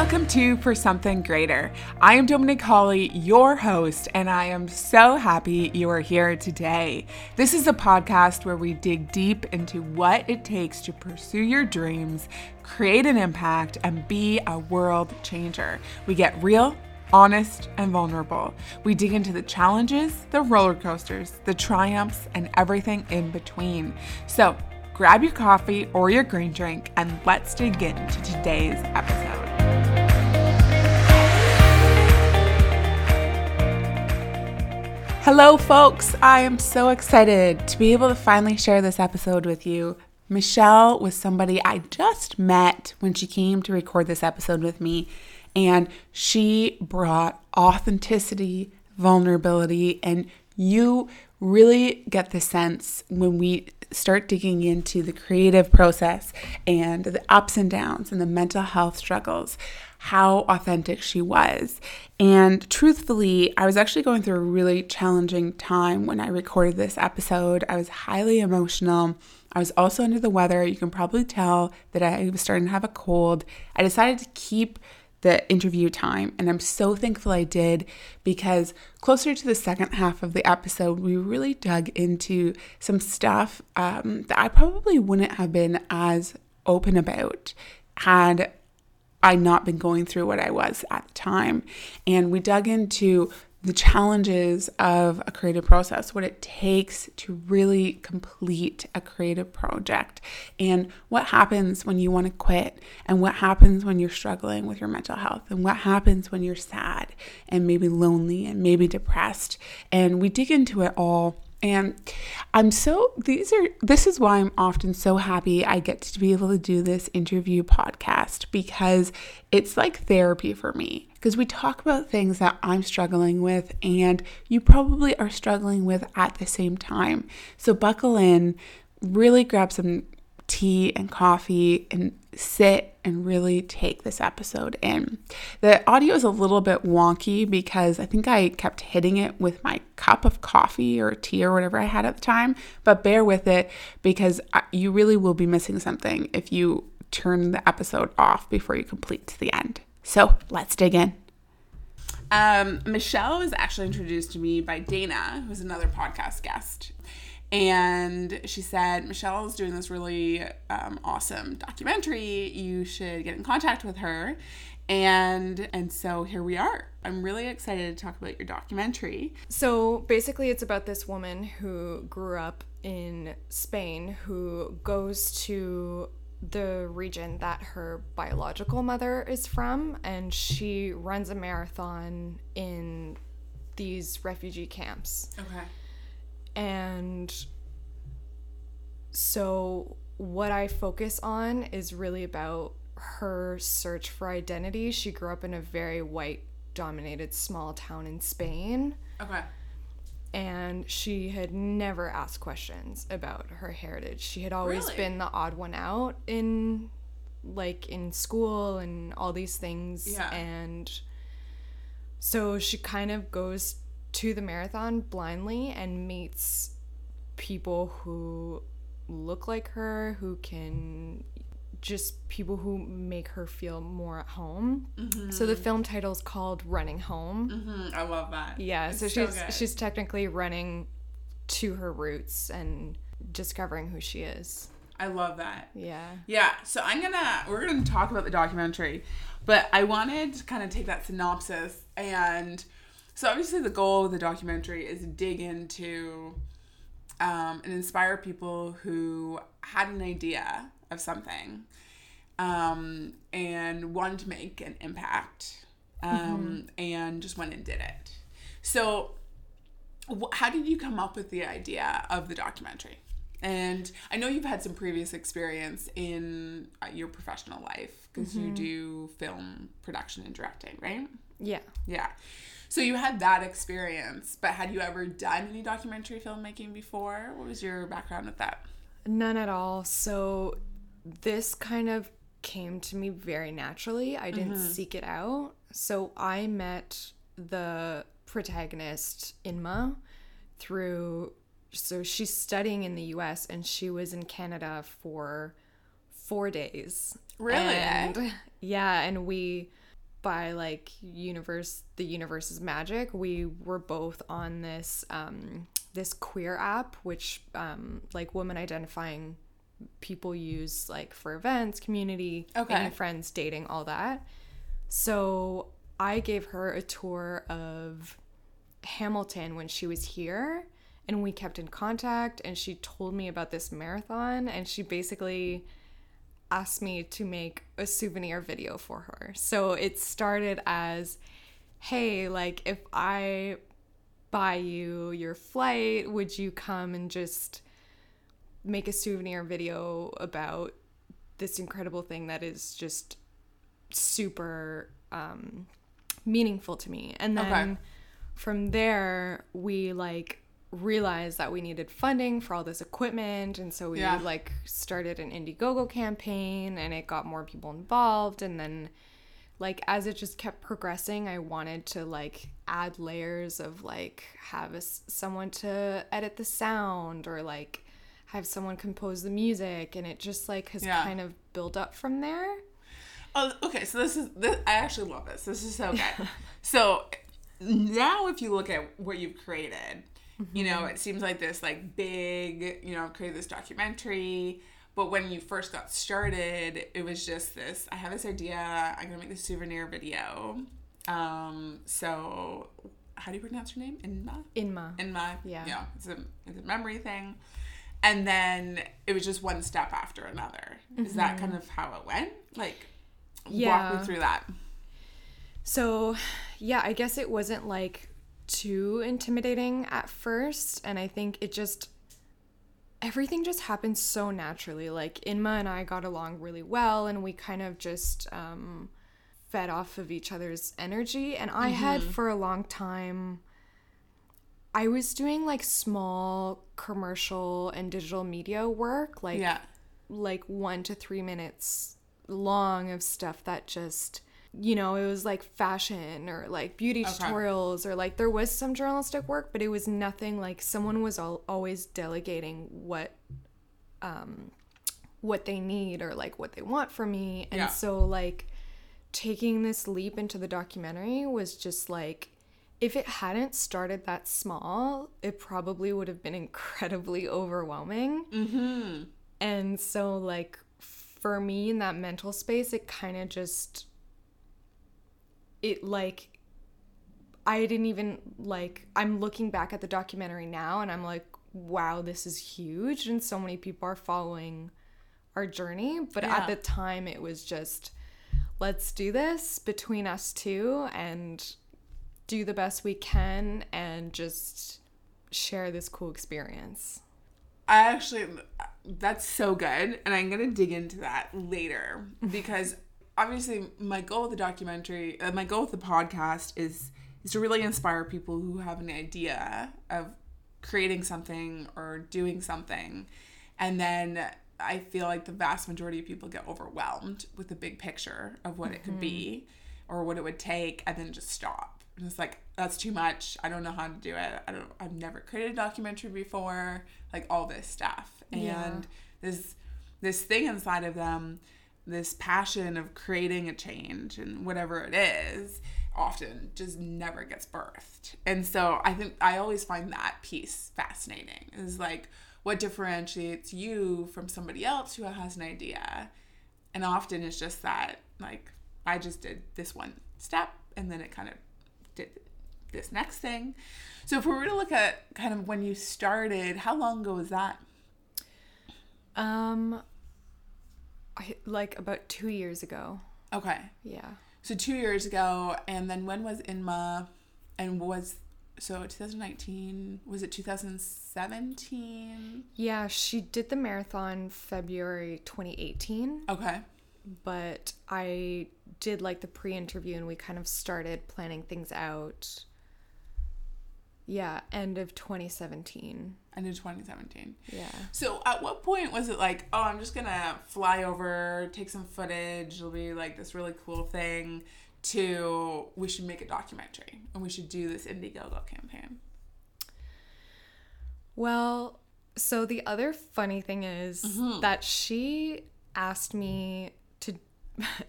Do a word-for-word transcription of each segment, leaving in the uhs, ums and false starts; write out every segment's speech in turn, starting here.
Welcome to For Something Greater. I am Dominique Hawley, your host, and I am so happy you are here today. This is a podcast where we dig deep into what it takes to pursue your dreams, create an impact, and be a world changer. We get real, honest, and vulnerable. We dig into the challenges, the roller coasters, the triumphs, and everything in between. So grab your coffee or your green drink, and let's dig into today's episode. Hello, folks. I am so excited to be able to finally share this episode with you. Michelle was somebody I just met when she came to record this episode with me, and she brought authenticity, vulnerability, and you really get the sense when we start digging into the creative process and the ups and downs and the mental health struggles, how authentic she was. And truthfully, I was actually going through a really challenging time when I recorded this episode. I was highly emotional. I was also under the weather. You can probably tell that I was starting to have a cold. I decided to keep the interview time, and I'm so thankful I did, because closer to the second half of the episode, we really dug into some stuff um, that I probably wouldn't have been as open about had I not been going through what I was at the time. And we dug into the challenges of a creative process, what it takes to really complete a creative project, and what happens when you want to quit, and what happens when you're struggling with your mental health, and what happens when you're sad and maybe lonely and maybe depressed. And we dig into it all. And I'm so, these are, this is why I'm often so happy I get to be able to do this interview podcast, because it's like therapy for me, because we talk about things that I'm struggling with and you probably are struggling with at the same time. So buckle in, really grab some tea and coffee and sit and really take this episode in. The audio is a little bit wonky because I think I kept hitting it with my cup of coffee or tea or whatever I had at the time, but bear with it because you really will be missing something if you turn the episode off before you complete to the end. So let's dig in. Um, Michelle was actually introduced to me by Dana, who's another podcast guest. And she said, Michelle's doing this really um, awesome documentary. You should get in contact with her. And and so here we are. I'm really excited to talk about your documentary. So basically it's about this woman who grew up in Spain, who goes to the region that her biological mother is from. And she runs a marathon in these refugee camps. Okay. And so what I focus on is really about her search for identity. She grew up in a very white-dominated small town in Spain. Okay. And she had never asked questions about her heritage. She had always Really? Been the odd one out in, like, in school and all these things. Yeah. And so she kind of goes to the marathon blindly and meets people who look like her, who can just people who make her feel more at home. Mm-hmm. So the film title is called Running Home. Mm-hmm. I love that. Yeah, it's so she's so she's technically running to her roots and discovering who she is. I love that. Yeah. Yeah. So I'm gonna we're gonna talk about the documentary, but I wanted to kind of take that synopsis and. So obviously the goal of the documentary is to dig into um, and inspire people who had an idea of something um, and wanted to make an impact um, mm-hmm. and just went and did it. So wh- how did you come up with the idea of the documentary? And I know you've had some previous experience in your professional life because mm-hmm. you do film production and directing, right? Yeah. Yeah. So you had that experience, but had you ever done any documentary filmmaking before? What was your background with that? None at all. So this kind of came to me very naturally. I didn't mm-hmm. seek it out. So I met the protagonist, Inma, through... So she's studying in the U S and she was in Canada for four days. Really? And, yeah, and we... by like universe, the universe's magic, we were both on this um, this queer app, which um, like women identifying people use like for events, community, okay, friends, dating, all that. So I gave her a tour of Hamilton when she was here, and we kept in contact, and she told me about this marathon, and she basically asked me to make a souvenir video for her. So it started as, hey, like, if I buy you your flight, would you come and just make a souvenir video about this incredible thing that is just super um, meaningful to me? And then okay. from there, we, like, realized that we needed funding for all this equipment, and so we yeah. like started an Indiegogo campaign, and it got more people involved. And then like as it just kept progressing, I wanted to like add layers of like have a, someone to edit the sound, or like have someone compose the music, and it just like has yeah. kind of built up from there. Oh, okay, so this is this, I actually love this. This is so good. So now if you look at what you've created, you know, it seems like this, like, big, you know, created this documentary, but when you first got started, it was just this, I have this idea, I'm going to make this souvenir video. Um, so, how do you pronounce your name? Inma? Inma. Inma. Yeah. Yeah. It's a, it's a memory thing. And then it was just one step after another. Mm-hmm. Is that kind of how it went? Like, yeah. walk me through that. So, yeah, I guess it wasn't, like, too intimidating at first, and I think it just everything just happened so naturally. Like Inma and I got along really well, and we kind of just um fed off of each other's energy. And I mm-hmm. had for a long time I was doing like small commercial and digital media work, like yeah. like one to three minutes long of stuff that just, you know, it was like fashion or like beauty okay. tutorials, or like there was some journalistic work, but it was nothing like someone was all, always delegating what um what they need or like what they want from me. And yeah. so like taking this leap into the documentary was just like, if it hadn't started that small, it probably would have been incredibly overwhelming. Mm-hmm. And so like for me in that mental space, it kind of just it, like, I didn't even, like, I'm looking back at the documentary now, and I'm like, wow, this is huge, and so many people are following our journey, but yeah. at the time, it was just, let's do this between us two, and do the best we can, and just share this cool experience. I actually, that's so good, and I'm gonna dig into that later, because obviously, my goal with the documentary, uh, my goal with the podcast is is to really inspire people who have an idea of creating something or doing something. And then I feel like the vast majority of people get overwhelmed with the big picture of what mm-hmm. it could be or what it would take, and then just stop. And it's like, that's too much. I don't know how to do it. I don't. I've never created a documentary before. Like, all this stuff. And yeah. this this thing inside of them, this passion of creating a change and whatever it is, often just never gets birthed. And so I think I always find that piece fascinating, is like what differentiates you from somebody else who has an idea. And often it's just that, like, I just did this one step and then it kind of did this next thing. So if we were to look at kind of when you started, how long ago was that? Um... Like about two years ago. Okay. Yeah. So two years ago, and then when was Inma, and was, so twenty nineteen, was it twenty seventeen? Yeah, she did the marathon February twenty eighteen. Okay. But I did like the pre-interview, and we kind of started planning things out, yeah, end of twenty seventeen. End of twenty seventeen. Yeah. So at what point was it like, oh, I'm just going to fly over, take some footage, it'll be like this really cool thing, to we should make a documentary and we should do this Indiegogo campaign? Well, so the other funny thing is mm-hmm. that she asked me to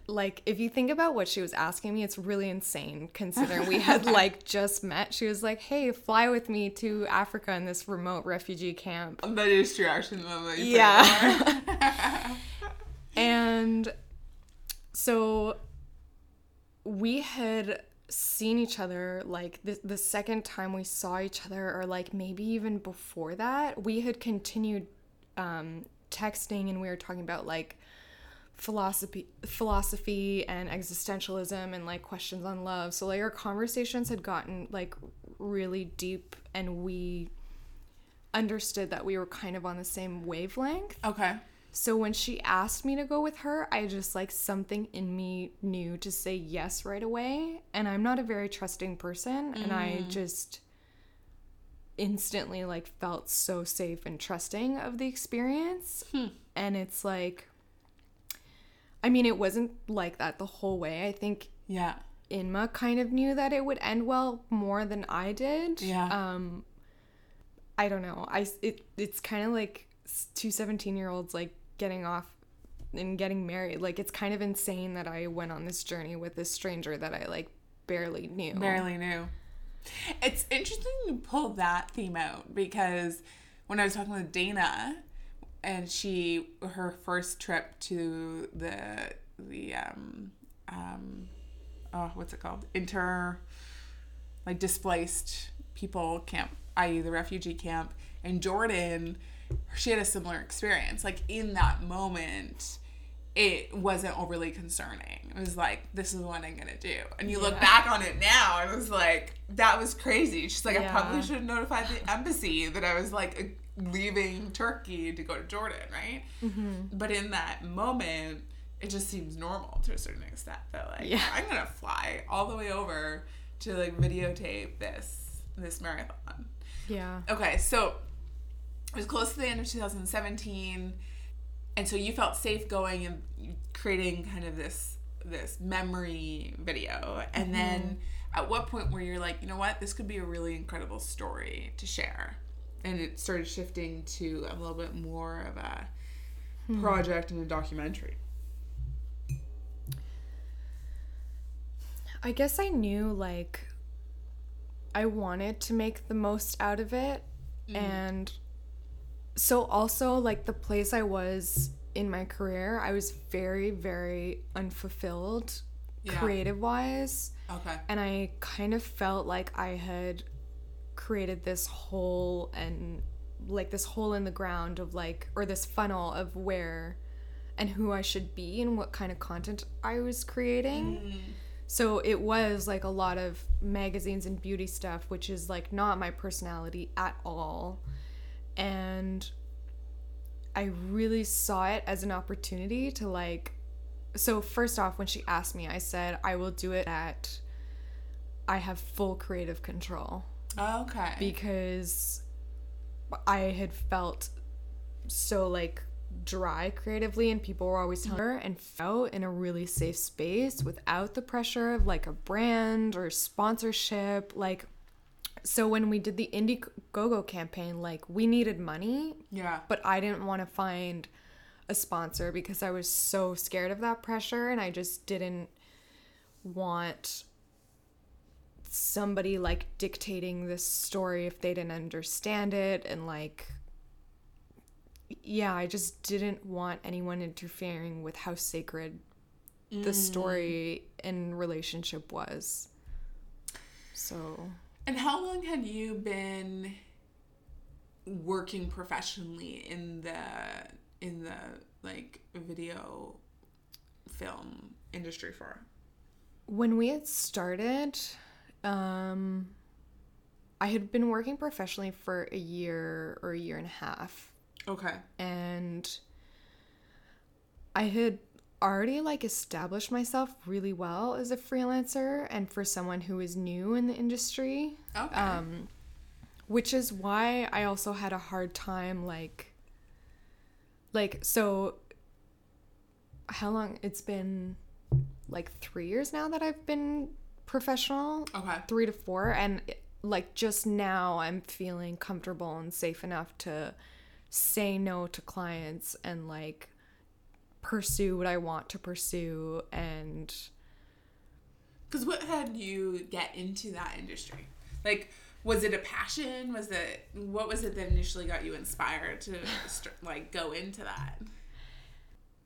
like, if you think about what she was asking me, it's really insane considering we had, like, just met. She was like, hey, fly with me to Africa in this remote refugee camp. That is true, actually. Yeah. And so we had seen each other, like, the, the second time we saw each other, or, like, maybe even before that, we had continued um, texting, and we were talking about, like, philosophy philosophy and existentialism and, like, questions on love. So, like, our conversations had gotten, like, really deep, and we understood that we were kind of on the same wavelength. Okay. So when she asked me to go with her, I just, like, something in me knew to say yes right away. And I'm not a very trusting person, mm. and I just instantly, like, felt so safe and trusting of the experience. Hmm. And it's like, I mean, it wasn't like that the whole way. I think yeah. Inma kind of knew that it would end well more than I did. Yeah. Um, I don't know. I, it, it's kind of like two seventeen-year-olds, like, getting off and getting married. Like, it's kind of insane that I went on this journey with this stranger that I, like, barely knew. Barely knew. It's interesting you pulled that theme out, because when I was talking with Dana... And she, her first trip to the, the, um, um, oh, what's it called? Inter, like, displaced people camp, that is the refugee camp in Jordan, she had a similar experience. Like, in that moment, it wasn't overly concerning. It was like, this is what I'm going to do. And you yeah. look back on it now, it was like, that was crazy. She's like, yeah. I probably should have notified the embassy that I was, like, a, leaving Turkey to go to Jordan, right? Mm-hmm. But in that moment, it just seems normal to a certain extent that, like, yeah. I'm gonna fly all the way over to, like, videotape this this marathon. Yeah. Okay, so it was close to the end of two thousand seventeen, and so you felt safe going and creating kind of this this memory video, and mm-hmm. then at what point were you like, you know what, this could be a really incredible story to share? And it started shifting to a little bit more of a project and a documentary. I guess I knew, like, I wanted to make the most out of it. Mm. And so also, like, the place I was in my career, I was very, very unfulfilled, yeah. creative-wise. Okay. And I kind of felt like I had... created this hole and like this hole in the ground of like, or this funnel of where and who I should be and what kind of content I was creating. Mm. So it was like a lot of magazines and beauty stuff, which is like not my personality at all. And I really saw it as an opportunity to like, so first off, when she asked me, I said, I will do it at, I have full creative control. Okay. Because I had felt so, like, dry creatively, and people were always telling her, and felt in a really safe space without the pressure of, like, a brand or sponsorship. Like, so when we did the Indiegogo campaign, like, we needed money. Yeah. But I didn't want to find a sponsor because I was so scared of that pressure, and I just didn't want... somebody like dictating this story if they didn't understand it, and like yeah I just didn't want anyone interfering with how sacred mm. the story and relationship was. So and how long had you been working professionally in the in the like video film industry for? When we had started, Um, I had been working professionally for a year or a year and a half. Okay. And I had already, like, established myself really well as a freelancer and for someone who is new in the industry. Okay. Um, which is why I also had a hard time, like, like, so how long? It's been, like, three years now that I've been... professional, okay. three to four, and like just now I'm feeling comfortable and safe enough to say no to clients and like pursue what I want to pursue. And because what had you get into that industry? Like, was it a passion? Was it, what was it that initially got you inspired to st- like go into that?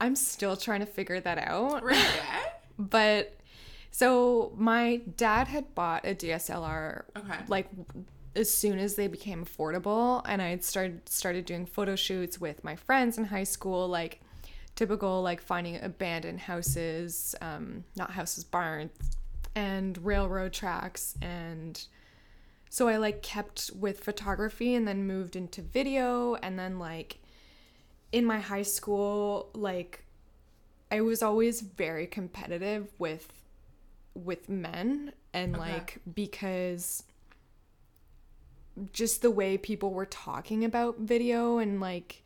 I'm still trying to figure that out. Really? But so my dad had bought a D S L R, okay, like as soon as they became affordable, and I had started started doing photo shoots with my friends in high school, like typical, like finding abandoned houses, um, not houses, barns, and railroad tracks. And so I like kept with photography and then moved into video. And then like in my high school, like I was always very competitive with with men, and okay, like because just the way people were talking about video and like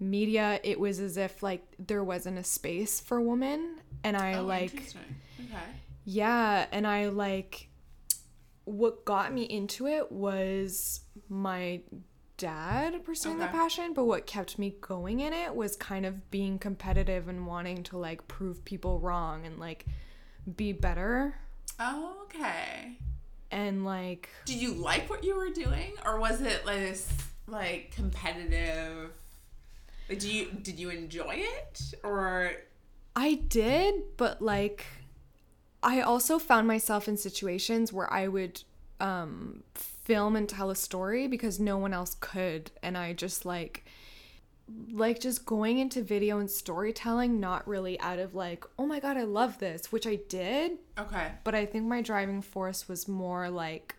media, it was as if like there wasn't a space for women. And I oh, like interesting. Okay. Yeah, and I like what got me into it was my dad pursuing okay. the passion, but what kept me going in it was kind of being competitive and wanting to like prove people wrong and like be better. Oh, okay. And like, did you like what you were doing, or was it like this like competitive? Like, do you did you enjoy it, or? I did, but like, I also found myself in situations where I would um, film and tell a story because no one else could, and I just like, like just going into video and storytelling, not really out of like, oh my god, I love this, which I did. Okay. But I think my driving force was more like,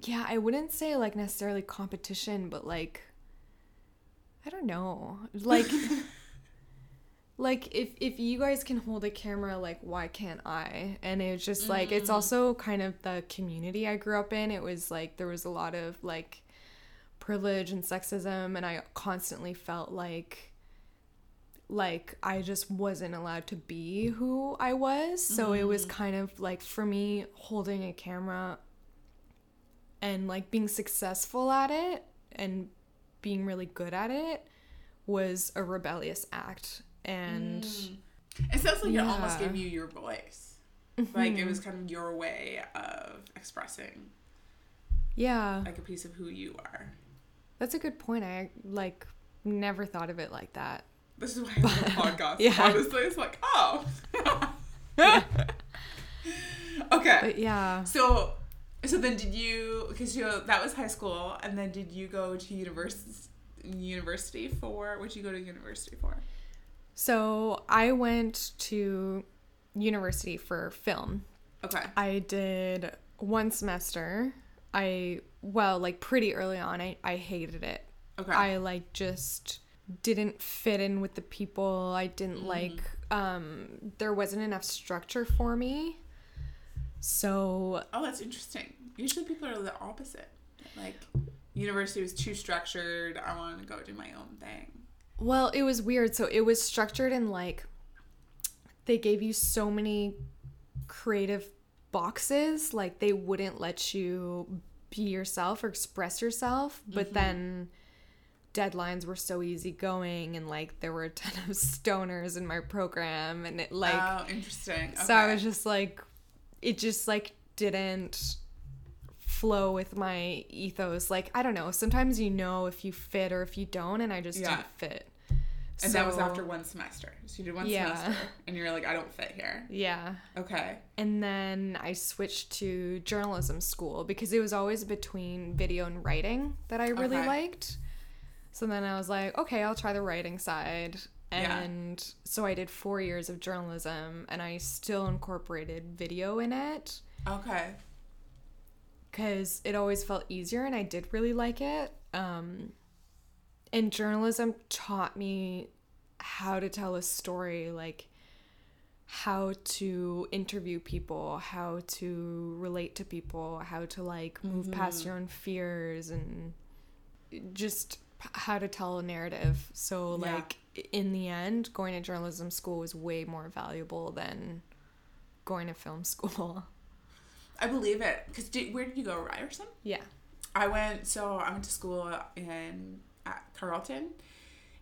yeah, I wouldn't say like necessarily competition, but like, I don't know, like. Like, if, if you guys can hold a camera, like, why can't I? And it was just, like, mm. it's also kind of the community I grew up in. It was, like, there was a lot of, like, privilege and sexism, and I constantly felt like, like, I just wasn't allowed to be who I was. So mm. it was kind of, like, for me, holding a camera and, like, being successful at it and being really good at it was a rebellious act. And mm. it sounds like yeah. it almost gave you your voice. Mm-hmm. Like it was kind of your way of expressing yeah like a piece of who you are. That's a good point. I like never thought of it like that. This is why I love podcasts. Yeah. Honestly, it's like, oh. yeah. Okay. But yeah. So so then did you, because you know, that was high school, and then did you go to university university for, what did you go to university for? So I went to university for film. Okay. I did one semester. I, well, like pretty early on, I, I hated it. Okay. I like just didn't fit in with the people. I didn't mm-hmm. like, um, there wasn't enough structure for me. So. Oh, that's interesting. Usually people are the opposite. Like university was too structured. I wanted to go do my own thing. Well, it was weird. So it was structured in like, they gave you so many creative boxes. Like they wouldn't let you be yourself or express yourself. But mm-hmm. then deadlines were so easygoing, and like there were a ton of stoners in my program, and it like. Oh, interesting. Okay. So I was just like, it just like didn't flow with my ethos. Like, I don't know, sometimes you know if you fit or if you don't, and I just yeah. didn't fit. And so, that was after one semester. So you did one yeah. semester and you're like, I don't fit here. Yeah. Okay. And then I switched to journalism school because it was always between video and writing that I really okay. liked. So then I was like, okay, I'll try the writing side. And yeah. so I did four years of journalism, and I still incorporated video in it. Okay. Because it always felt easier, and I did really like it. Um, and journalism taught me how to tell a story, like how to interview people, how to relate to people, how to like move mm-hmm. past your own fears, and just how to tell a narrative. So like yeah. in the end, going to journalism school was way more valuable than going to film school. I believe it. Because where did you go, Ryerson? Yeah. I went, so I went to school in at Carleton,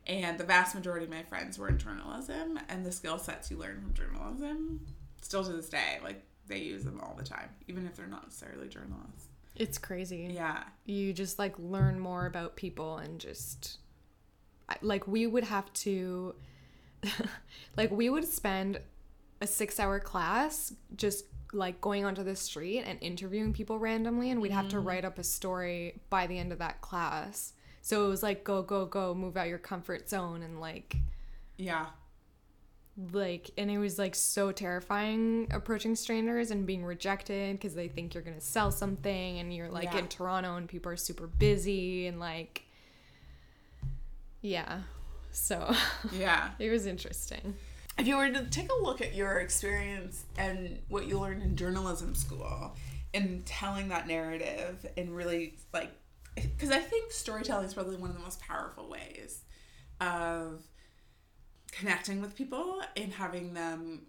And the vast majority of my friends were in journalism, and the skill sets you learn from journalism, still to this day, like, they use them all the time, even if they're not necessarily journalists. It's crazy. Yeah. You just, like, learn more about people and just, like, we would have to, like, we would spend a six-hour class just, like, going onto the street and interviewing people randomly, and we'd have to write up a story by the end of that class. So it was like, go, go, go, move out your comfort zone. And like, yeah, like, and it was like so terrifying approaching strangers and being rejected because they think you're going to sell something, and you're like yeah. in Toronto and people are super busy and like, yeah. So yeah, it was interesting. If you were to take a look at your experience and what you learned in journalism school and telling that narrative and really like, because I think storytelling is probably one of the most powerful ways of connecting with people and having them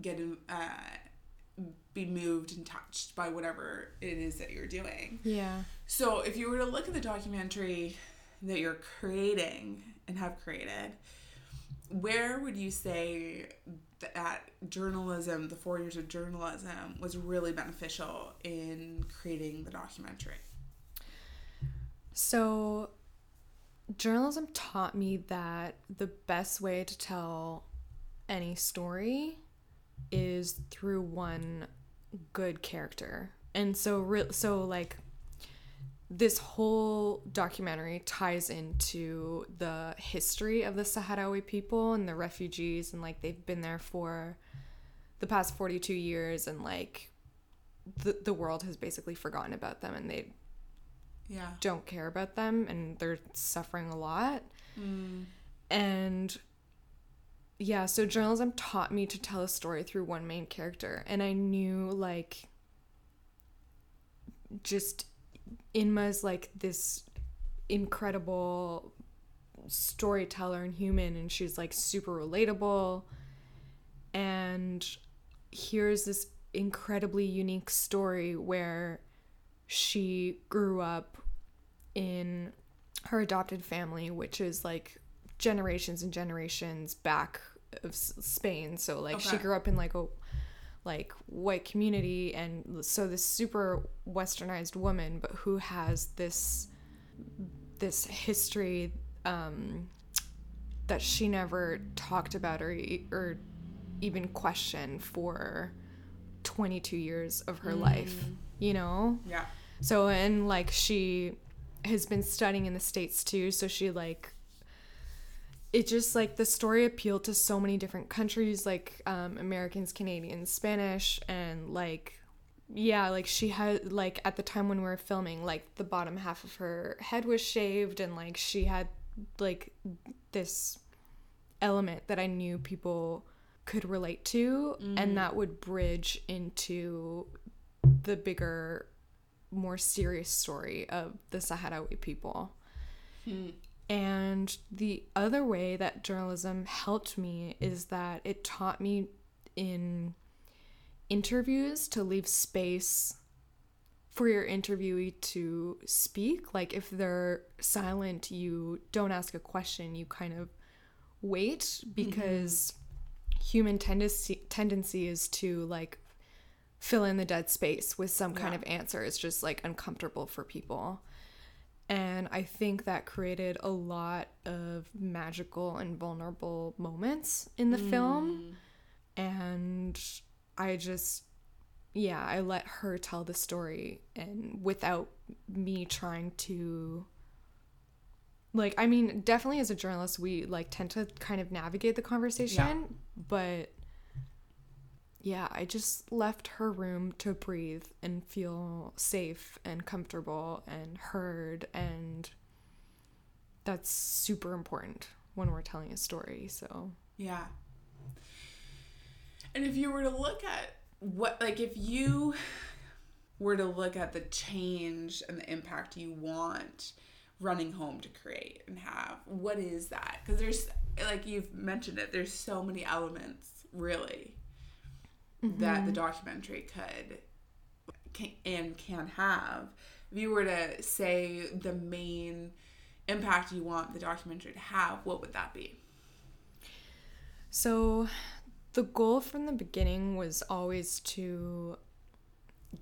get in, uh, be moved and touched by whatever it is that you're doing. Yeah. So if you were to look at the documentary that you're creating and have created, where would you say that journalism, the four years of journalism, was really beneficial in creating the documentary? So, journalism taught me that the best way to tell any story is through one good character. And so, re- so like, this whole documentary ties into the history of the Sahrawi people and the refugees, and, like, they've been there for the past forty-two years, and, like, the, the world has basically forgotten about them, and they... Yeah. don't care about them, and they're suffering a lot. Mm. And yeah, so journalism taught me to tell a story through one main character. And I knew, like, just Inma's like this incredible storyteller and human, and she's like super relatable. And here's this incredibly unique story where she grew up in her adopted family, which is like generations and generations back of Spain. So like okay. she grew up in like a like white community, and so this super westernized woman, but who has this this history um, that she never talked about or or even questioned for twenty-two years of her mm. life, you know? Yeah. So, and, like, she has been studying in the States, too, so she, like, it just, like, the story appealed to so many different countries, like, um, Americans, Canadians, Spanish, and, like, yeah, like, she had, like, at the time when we were filming, like, the bottom half of her head was shaved, and, like, she had, like, this element that I knew people could relate to, mm. and that would bridge into the bigger, more serious story of the Sahrawi people. Mm. And the other way that journalism helped me is that it taught me in interviews to leave space for your interviewee to speak. Like, if they're silent, you don't ask a question, you kind of wait, because mm-hmm. human tendency tendency is to, like, fill in the dead space with some kind yeah. of answer. It's just, like, uncomfortable for people. And I think that created a lot of magical and vulnerable moments in the mm. film. And I just, yeah, I let her tell the story, and without me trying to, like, I mean, definitely as a journalist, we, like, tend to kind of navigate the conversation, yeah. but... yeah, I just left her room to breathe and feel safe and comfortable and heard, and that's super important when we're telling a story, so. Yeah. And if you were to look at what, like, if you were to look at the change and the impact you want Running Home to create and have, what is that? Because there's, like you've mentioned it, there's so many elements, really. Mm-hmm. That the documentary could can, and can have. If you were to say the main impact you want the documentary to have, what would that be? So the goal from the beginning was always to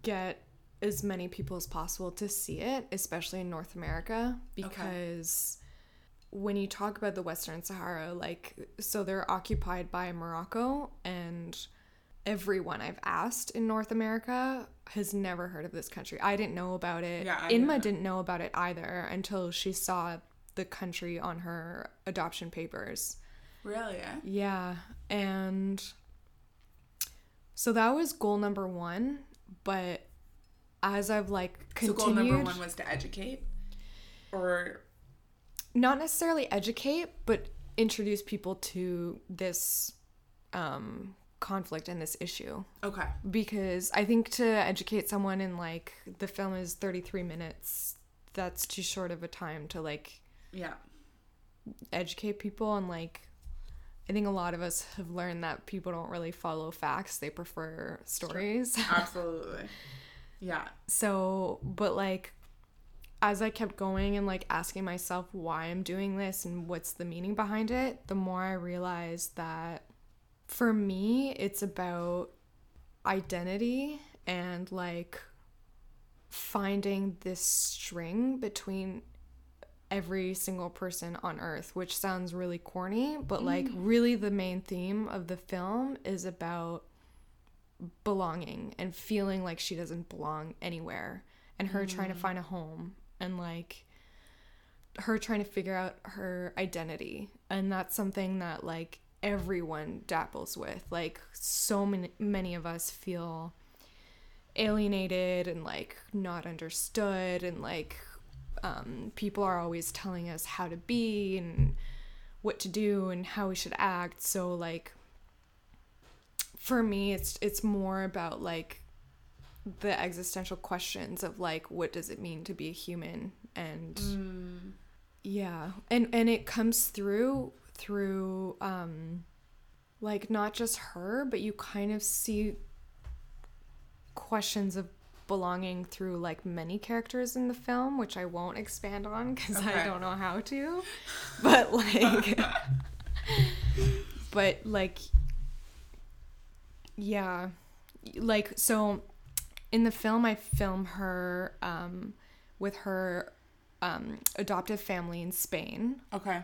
get as many people as possible to see it, especially in North America, because okay. when you talk about the Western Sahara, like, so they're occupied by Morocco, and everyone I've asked in North America has never heard of this country. I didn't know about it. Yeah, I Inma know. didn't know about it either until she saw the country on her adoption papers. Really? Yeah. And so that was goal number one, but as I've like continued... So goal number one was to educate? Or... Not necessarily educate, but introduce people to this um, conflict and this issue. Okay. Because I think to educate someone in like, the film is thirty-three minutes, that's too short of a time to like... Yeah. Educate people, and like... I think a lot of us have learned that people don't really follow facts. They prefer stories. Absolutely. Yeah. So, but like, as I kept going and like asking myself why I'm doing this and what's the meaning behind it, the more I realized that for me, it's about identity and like finding this string between every single person on earth, which sounds really corny, but like mm. really the main theme of the film is about belonging and feeling like she doesn't belong anywhere, and her mm. trying to find a home, and like her trying to figure out her identity. And that's something that like everyone dapples with. Like so many many of us feel alienated and like not understood, and like Um, people are always telling us how to be and what to do and how we should act. So like for me, it's it's more about like the existential questions of like, what does it mean to be a human? And mm. yeah, and and it comes through through um, like not just her, but you kind of see questions of belonging through like many characters in the film, which I won't expand on because okay. I don't know how to, but like but like yeah like so in the film I film her um with her um adoptive family in Spain. Okay.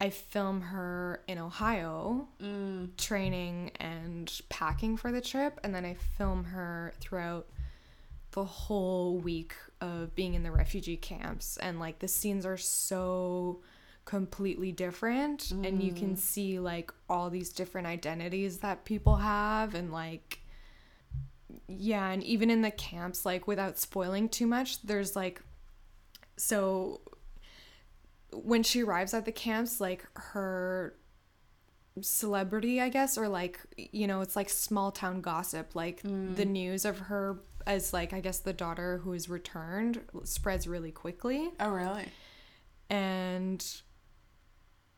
I film her in Ohio, mm. training and packing for the trip, and then I film her throughout the whole week of being in the refugee camps, and like the scenes are so completely different, mm. and you can see like all these different identities that people have, and like yeah and even in the camps, like without spoiling too much, there's like, so when she arrives at the camps, like her celebrity, I guess, or like, you know, it's like small town gossip, like mm. the news of her as like, I guess, the daughter who is returned spreads really quickly. Oh, really? And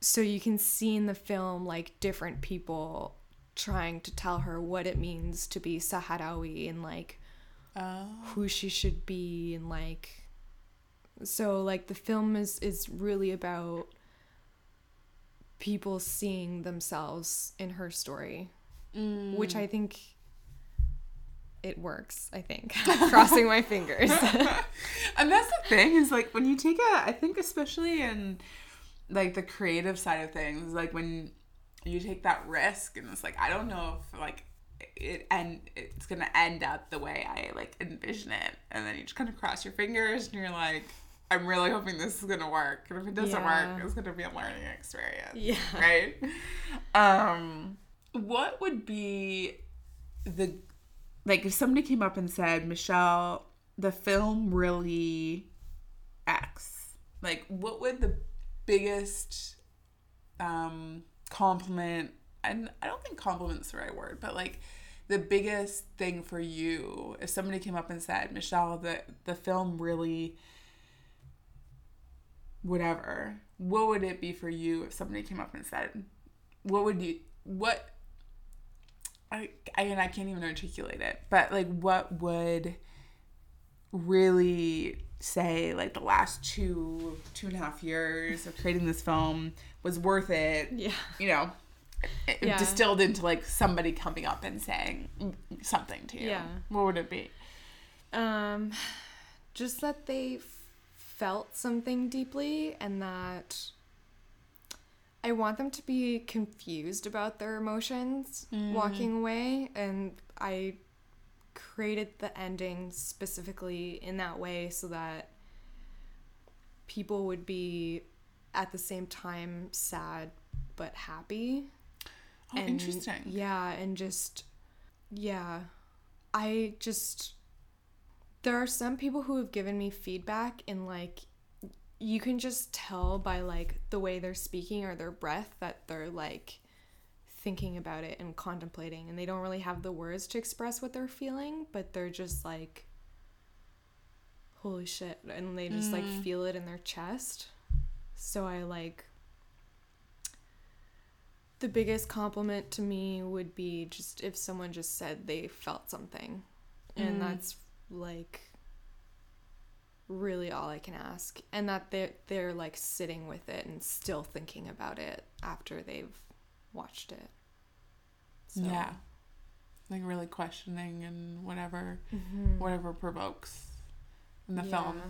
so you can see in the film like different people trying to tell her what it means to be Sahrawi, and like oh. who she should be, and like, so like the film is is really about people seeing themselves in her story, mm. which I think it works. I think I'm crossing my fingers. And that's the thing, is like when you take a, I think especially in like the creative side of things, like when you take that risk, and it's like, I don't know if like it and it's gonna end up the way I like envision it, and then you just kind of cross your fingers and you're like, I'm really hoping this is gonna work, and if it doesn't yeah. work, it's gonna be a learning experience. Yeah. Right? Um, what would be the, like, if somebody came up and said, Michelle, the film really X, like, what would the biggest um, compliment, and I don't think compliment's the right word, but like the biggest thing for you, if somebody came up and said, Michelle, the, the film really whatever, what would it be for you if somebody came up and said, what would you, what, I, I mean, I can't even articulate it, but like, what would really say, like, the last two, two and a half years of creating this film was worth it. Yeah. You know, it, yeah. distilled into, like, somebody coming up and saying something to you. Yeah. What would it be? Um, just that they f- felt something deeply, and that I want them to be confused about their emotions mm-hmm. walking away, and I created the ending specifically in that way so that people would be at the same time sad but happy. Oh, and, interesting. Yeah, and just, yeah, I just... There are some people who have given me feedback, and, like, you can just tell by, like, the way they're speaking or their breath that they're, like, thinking about it and contemplating, and they don't really have the words to express what they're feeling, but they're just, like, holy shit, and they just, mm. like, feel it in their chest. So I, like, the biggest compliment to me would be just if someone just said they felt something, mm. and that's like really all I can ask, and that they're, they're like sitting with it and still thinking about it after they've watched it. So. Yeah, like really questioning and whatever mm-hmm. whatever provokes in the yeah. film.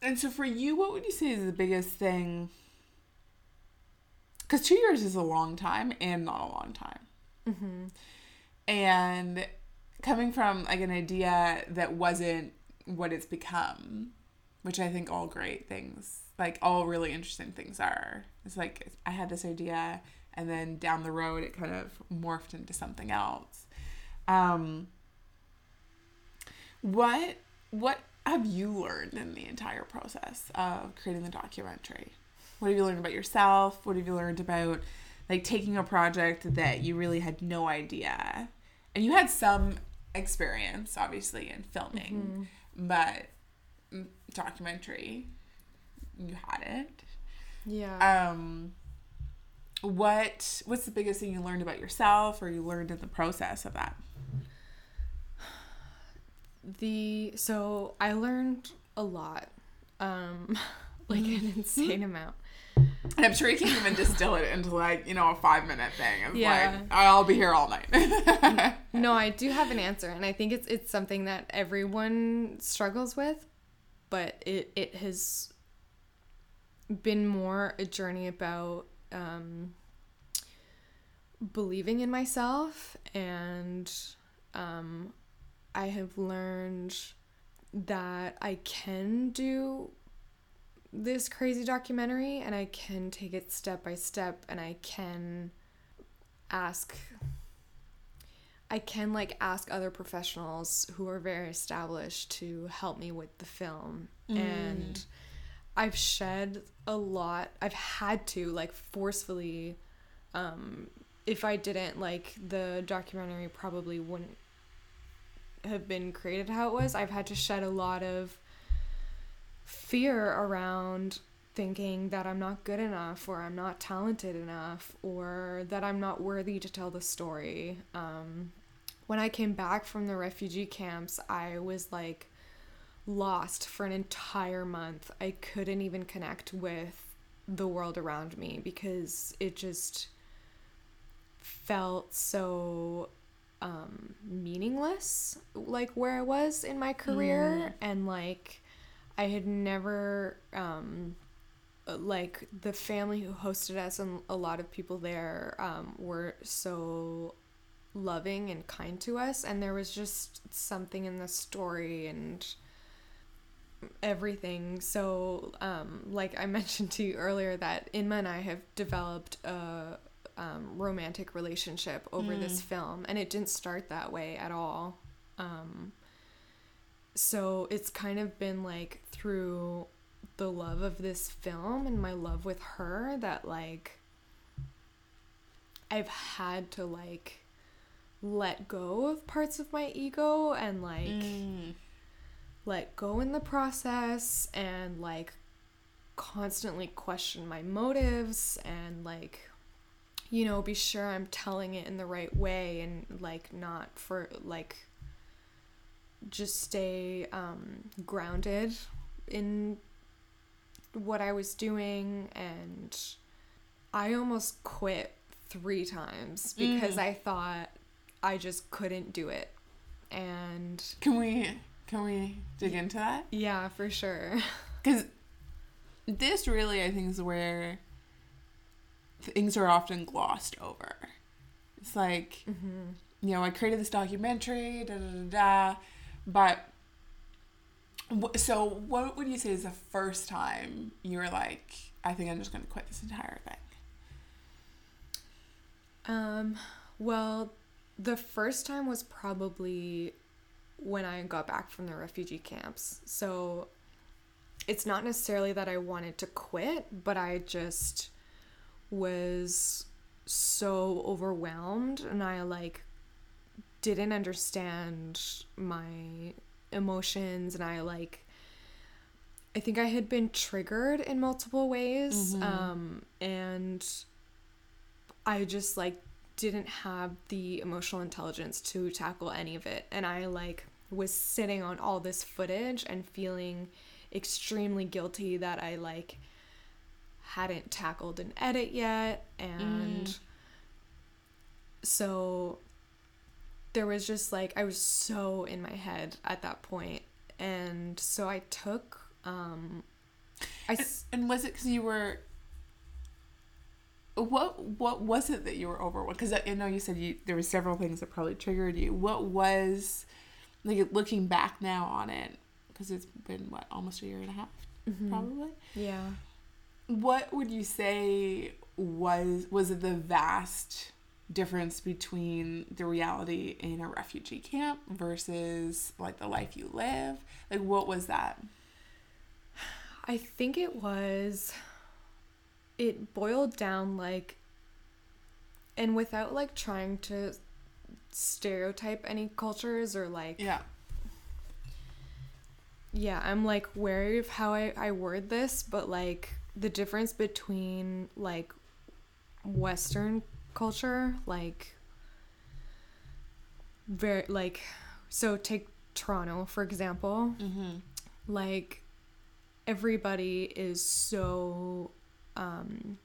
And so for you, what would you say is the biggest thing? Because two years is a long time and not a long time. Mm-hmm. And coming from, like, an idea that wasn't what it's become, which I think all great things, like, all really interesting things are. It's like, I had this idea, and then down the road, it kind of morphed into something else. Um, what what have you learned in the entire process of creating the documentary? What have you learned about yourself? What have you learned about, like, taking a project that you really had no idea? And you had some experience, obviously, in filming, mm-hmm. but documentary, you had it. Yeah. Um. What What's the biggest thing you learned about yourself, or you learned in the process of that? The so I learned a lot, um, like an insane amount. And I'm sure you can't even distill it into, like, you know, a five-minute thing. It's yeah. like, I'll be here all night. No, I do have an answer, and I think it's it's something that everyone struggles with, but it, it has been more a journey about um, believing in myself, and um, I have learned that I can do this crazy documentary, and I can take it step by step, and I can ask I can like ask other professionals who are very established to help me with the film. Mm. And I've shed a lot. I've had to, like, forcefully, um if I didn't, like, the documentary probably wouldn't have been created how it was. I've had to shed a lot of fear around thinking that I'm not good enough, or I'm not talented enough, or that I'm not worthy to tell the story. Um, when I came back from the refugee camps, I was, like, lost for an entire month. I couldn't even connect with the world around me because it just felt so um, meaningless, like, where I was in my career. Mm. And, like, I had never, um, like, the family who hosted us, and a lot of people there um, were so loving and kind to us, and there was just something in the story and everything. So, um, like I mentioned to you earlier, that Inma and I have developed a um, romantic relationship over mm. this film, and it didn't start that way at all. Um So it's kind of been, like, through the love of this film and my love with her that, like, I've had to, like, let go of parts of my ego and, like, mm. let go in the process, and, like, constantly question my motives, and, like, you know, be sure I'm telling it in the right way, and, like, not for, like, just stay um, grounded in what I was doing, and I almost quit three times because mm. I thought I just couldn't do it. And can we can we dig into that? Yeah, for sure. Because this really, I think, is where things are often glossed over. It's like, mm-hmm. you know, I created this documentary, da da da da, but so what would you say is the first time you were like, I think I'm just going to quit this entire thing? Um, well, the first time was probably when I got back from the refugee camps. So it's not necessarily that I wanted to quit, but I just was so overwhelmed, and I like didn't understand my emotions, and I like I think I had been triggered in multiple ways, mm-hmm. um and I just like didn't have the emotional intelligence to tackle any of it, and I like was sitting on all this footage and feeling extremely guilty that I like hadn't tackled an edit yet, and mm. so there was just like I was so in my head at that point, and so I took um I and, s- and was it because you were what what was it that you were overwhelmed? Because I, I know you said you there were several things that probably triggered you. What was, like, looking back now on it, because it's been what almost a year and a half, mm-hmm. probably. Yeah. What would you say was was the vast difference between the reality in a refugee camp versus like the life you live? Like, what was that? I think it was, it boiled down like, and without like trying to stereotype any cultures or like, yeah. Yeah, I'm like wary of how I, I word this, but like, the difference between, like, Western culture, like, very, like, so take Toronto, for example, mm-hmm. like, everybody is so um,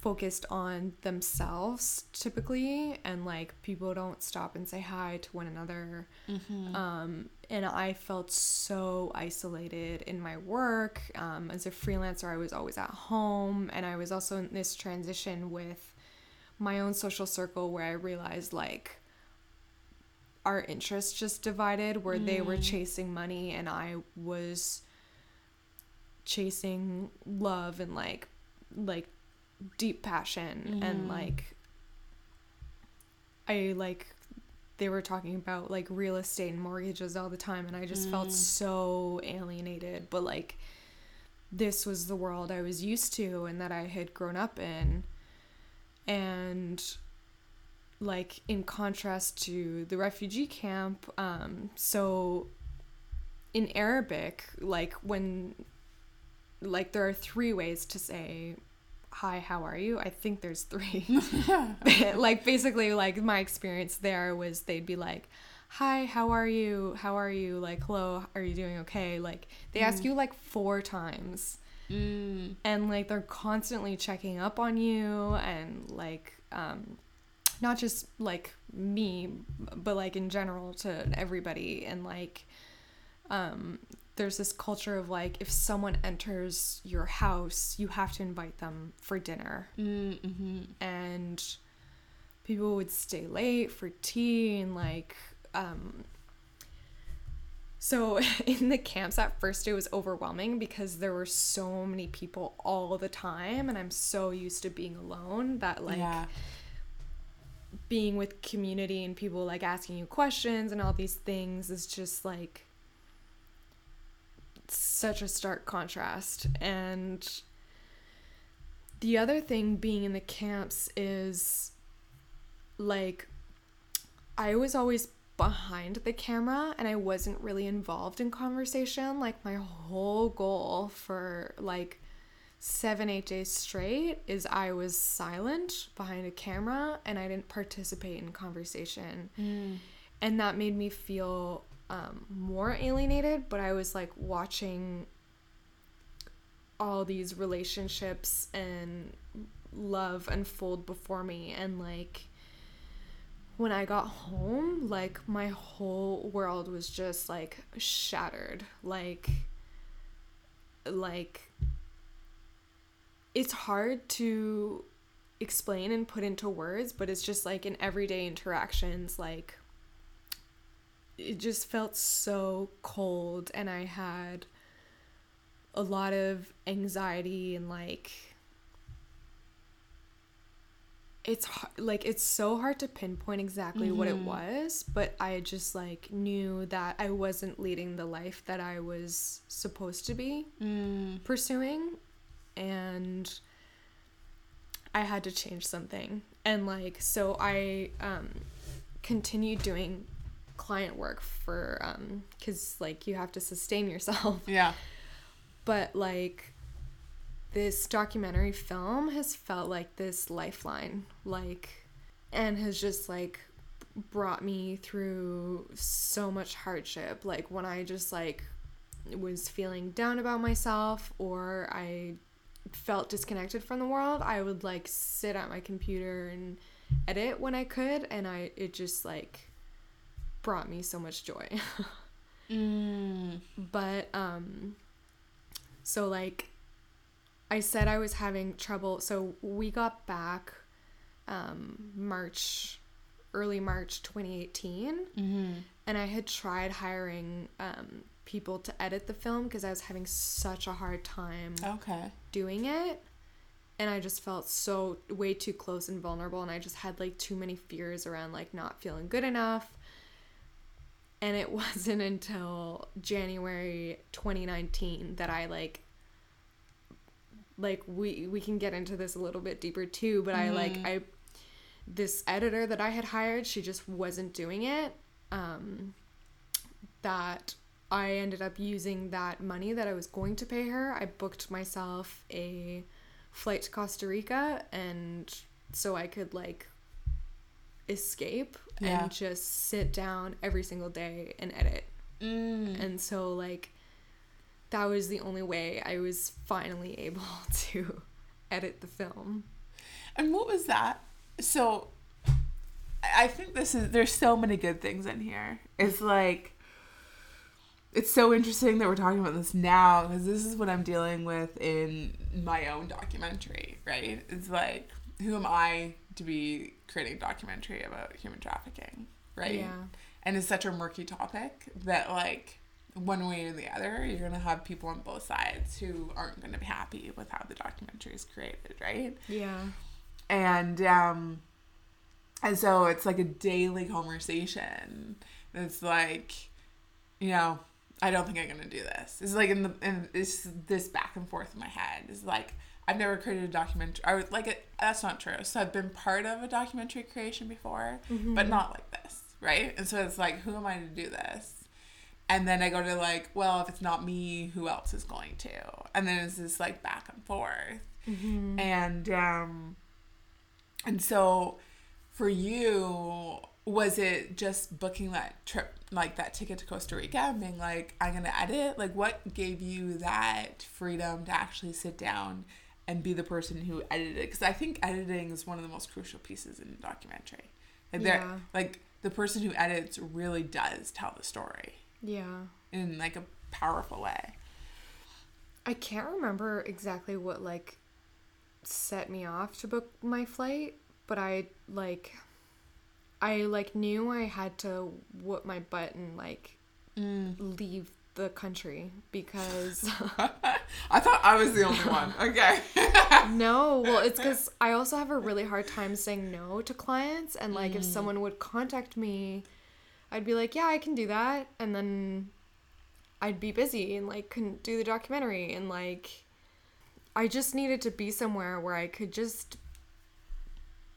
focused on themselves, typically, and, like, people don't stop and say hi to one another, mm-hmm. um, and I felt so isolated in my work. Um, as a freelancer, I was always at home, and I was also in this transition with my own social circle where I realized, like, our interests just divided, where mm. they were chasing money, and I was chasing love and, like, like deep passion, mm. and, like, I, like... they were talking about, like, real estate and mortgages all the time, and I just mm. felt so alienated. But, like, this was the world I was used to and that I had grown up in. And, like, in contrast to the refugee camp, um, so in Arabic, like, when, like, there are three ways to say hi, how are you? I think there's three. Like, basically, like, my experience there was they'd be like, hi, how are you? How are you? Like, hello, are you doing okay? Like, they mm. ask you, like, four times. Mm. And, like, they're constantly checking up on you and, like, um, not just, like, me, but, like, in general to everybody. And, like, um... there's this culture of, like, if someone enters your house, you have to invite them for dinner. Mm-hmm. And people would stay late for tea and, like, um... so in the camps at first it was overwhelming because there were so many people all the time, and I'm so used to being alone that, like, yeah. being with community and people, like, asking you questions and all these things is just, like... such a stark contrast. And the other thing being in the camps is, like, I was always behind the camera and I wasn't really involved in conversation. Like, my whole goal for, like, seven, eight days straight is I was silent behind a camera and I didn't participate in conversation. Mm. And that made me feel um, more alienated, but I was like watching all these relationships and love unfold before me, and like when I got home, like my whole world was just like shattered. Like, like it's hard to explain and put into words, but it's just like in everyday interactions, like it just felt so cold, and I had a lot of anxiety, and like it's like it's so hard to pinpoint exactly mm-hmm. what it was, but I just like knew that I wasn't leading the life that I was supposed to be mm. pursuing, and I had to change something. And like so I um continued doing client work for um because like you have to sustain yourself, yeah but like this documentary film has felt like this lifeline, like, and has just like brought me through so much hardship. Like when I just like was feeling down about myself, or I felt disconnected from the world, I would like sit at my computer and edit when I could, and I it just like brought me so much joy. mm. But um so like I said I was having trouble. So we got back um, March, early March twenty eighteen. Mm-hmm. And I had tried hiring um, people to edit the film because I was having such a hard time okay. doing it. And I just felt so way too close and vulnerable. And I just had like too many fears around like not feeling good enough. And it wasn't until January twenty nineteen that I like like we we can get into this a little bit deeper too, but I mm. like I this editor that I had hired, she just wasn't doing it, um that I ended up using that money that I was going to pay her. I booked myself a flight to Costa Rica, and so I could like escape yeah. and just sit down every single day and edit. mm. And so like that was the only way I was finally able to edit the film. And what was that? So I think this is, there's so many good things in here. It's like, it's so interesting that we're talking about this now, because this is what I'm dealing with in my own documentary, right? It's like, who am I to be creating a documentary about human trafficking, right? Yeah. And it's such a murky topic that like, one way or the other, you're going to have people on both sides who aren't going to be happy with how the documentary is created, right? Yeah. And, um, and so it's like a daily conversation. It's like, you know, I don't think I'm going to do this. It's like in the, and it's this back and forth in my head. It's like, I've never created a documentary. I was like, it, that's not true. So I've been part of a documentary creation before, mm-hmm. but not like this, right? And so it's like, who am I to do this? And then I go to like, well, if it's not me, who else is going to? And then it's this like back and forth. Mm-hmm. And um, and so for you, was it just booking that trip, like that ticket to Costa Rica and being like, I'm going to edit? Like what gave you that freedom to actually sit down and be the person who edited? Because I think editing is one of the most crucial pieces in a documentary. Like, yeah. like the person who edits really does tell the story. Yeah. In, like, a powerful way. I can't remember exactly what, like, set me off to book my flight, but I, like, I, like, knew I had to whoop my butt and, like, mm. leave the country because... I thought I was the only one. Okay. No, well, it's because I also have a really hard time saying no to clients, and, like, mm. if someone would contact me... I'd be like, yeah, I can do that, and then I'd be busy and, like, couldn't do the documentary, and, like, I just needed to be somewhere where I could just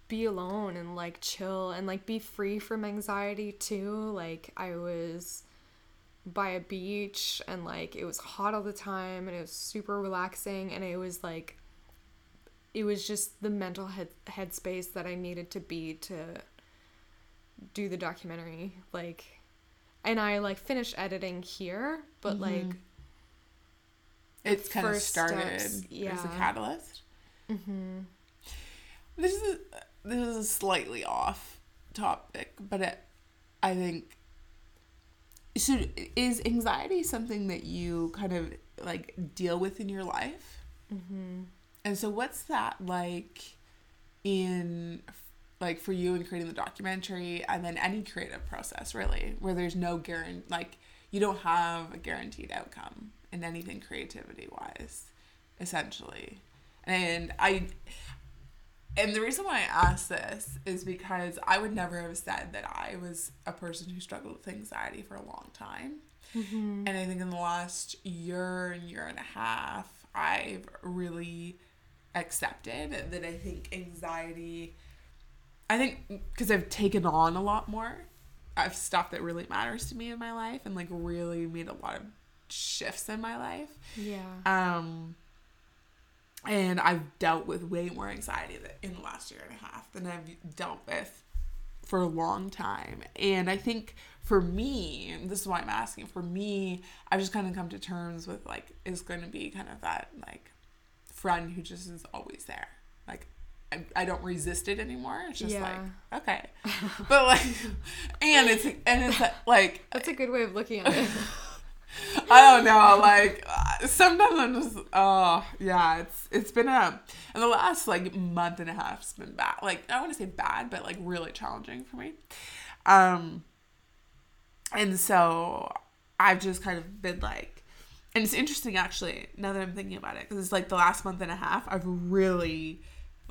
be alone and, like, chill and, like, be free from anxiety, too. Like, I was by a beach, and, like, it was hot all the time, and it was super relaxing, and it was, like, it was just the mental head headspace that I needed to be to... do the documentary. Like and I like finish editing here, but mm-hmm. like it's kind of started steps, yeah. as a catalyst. Mm-hmm. This is a, this is a slightly off topic, but it, I think. So, is anxiety something that you kind of like deal with in your life? Mm-hmm. And so, what's that like in like for you in creating the documentary and then any creative process really, where there's no guarantee, like you don't have a guaranteed outcome in anything creativity wise, essentially. And I, and the reason why I ask this is because I would never have said that I was a person who struggled with anxiety for a long time. Mm-hmm. And I think in the last year and year and a half, I've really accepted that I think anxiety, I think because I've taken on a lot more of stuff that really matters to me in my life and like really made a lot of shifts in my life. Yeah. Um, and I've dealt with way more anxiety in the last year and a half than I've dealt with for a long time. And I think for me, and this is why I'm asking, for me, I've just kind of come to terms with like, it's going to be kind of that like friend who just is always there. Like, I, I don't resist it anymore. It's just yeah. like, okay. But like, and it's, and it's like. That's a good way of looking at it. I don't know, like, sometimes I'm just, oh, yeah, it's, it's been a, and the last, like, month and a half has been bad, like, I don't want to say bad, but, like, really challenging for me, um, and so I've just kind of been, like, and it's interesting, actually, now that I'm thinking about it, because it's, like, the last month and a half, I've really,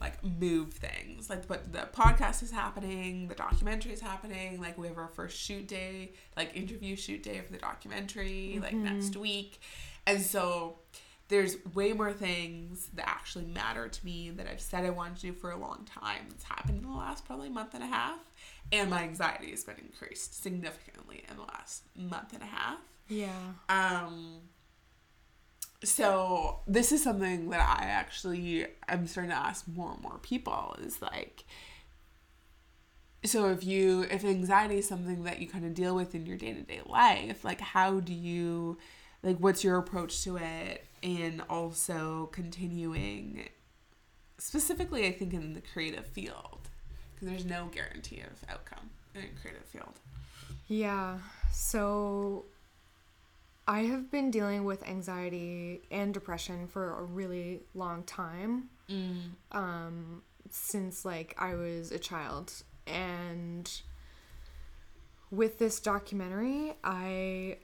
like, moved things, like, but the podcast is happening, the documentary is happening, like, we have our first shoot day, like, interview shoot day for the documentary, mm-hmm. like, next week, and so there's way more things that actually matter to me that I've said I wanted to do for a long time that's happened in the last probably month and a half, and my anxiety has been increased significantly in the last month and a half. Yeah. Um... So this is something that I actually I'm starting to ask more and more people is like, so if you if anxiety is something that you kind of deal with in your day-to-day life, like how do you like what's your approach to it, and also continuing specifically I think in the creative field, because there's no guarantee of outcome in the creative field. Yeah. So I have been dealing with anxiety and depression for a really long time, mm. um, since, like, I was a child. And with this documentary, I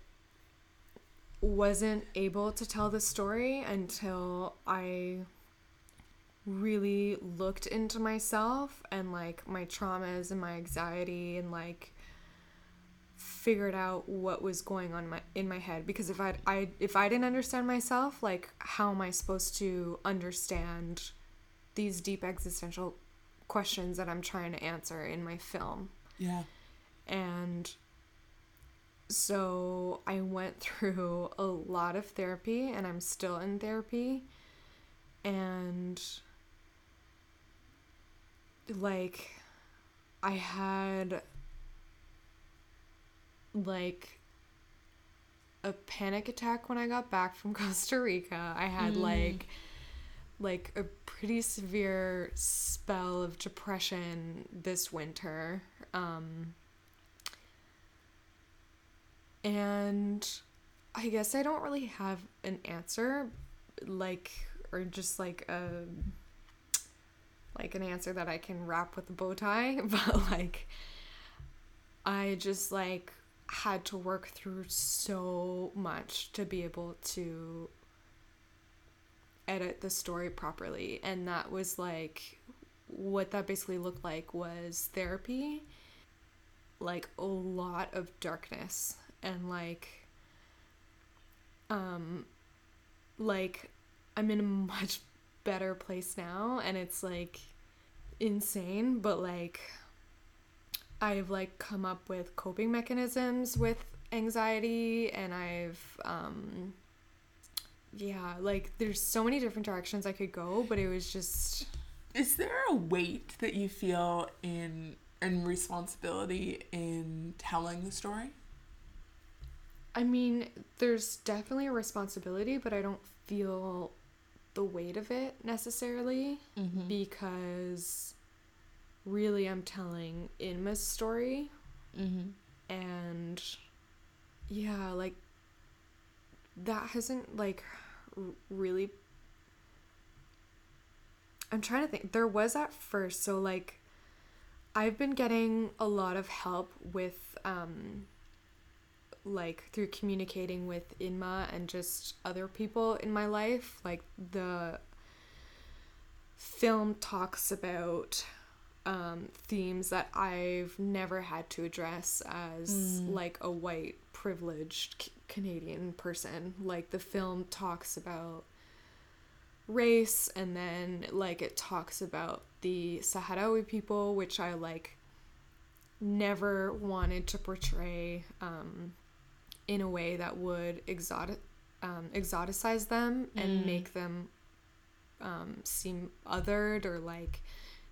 wasn't able to tell this story until I really looked into myself and, like, my traumas and my anxiety and, like, figured out what was going on in my, in my head, because if I, I if I didn't understand myself, like how am I supposed to understand these deep existential questions that I'm trying to answer in my film? Yeah. And so I went through a lot of therapy, and I'm still in therapy, and like I had like a panic attack when I got back from Costa Rica. I had mm. like like a pretty severe spell of depression this winter, um and I guess I don't really have an answer, like, or just like a like an answer that I can wrap with a bow tie, but like I just like had to work through so much to be able to edit the story properly. And that was like what that basically looked like was therapy, like a lot of darkness, and like um like I'm in a much better place now, and it's like insane, but like I've, like, come up with coping mechanisms with anxiety, and I've, um, yeah, like, there's so many different directions I could go, but it was just... Is there a weight that you feel in, and responsibility in telling the story? I mean, there's definitely a responsibility, but I don't feel the weight of it necessarily, mm-hmm. because really I'm telling Inma's story, mm-hmm. and yeah, like, that hasn't, like, r- really, I'm trying to think, there was at first, so, like, I've been getting a lot of help with, um, like, through communicating with Inma and just other people in my life. Like, the film talks about um, themes that I've never had to address as, mm. like, a white, privileged c- Canadian person. Like, the film talks about race, and then, like, it talks about the Sahrawi people, which I, like, never wanted to portray um, in a way that would exotic, um, exoticize them and mm. make them um, seem othered or, like,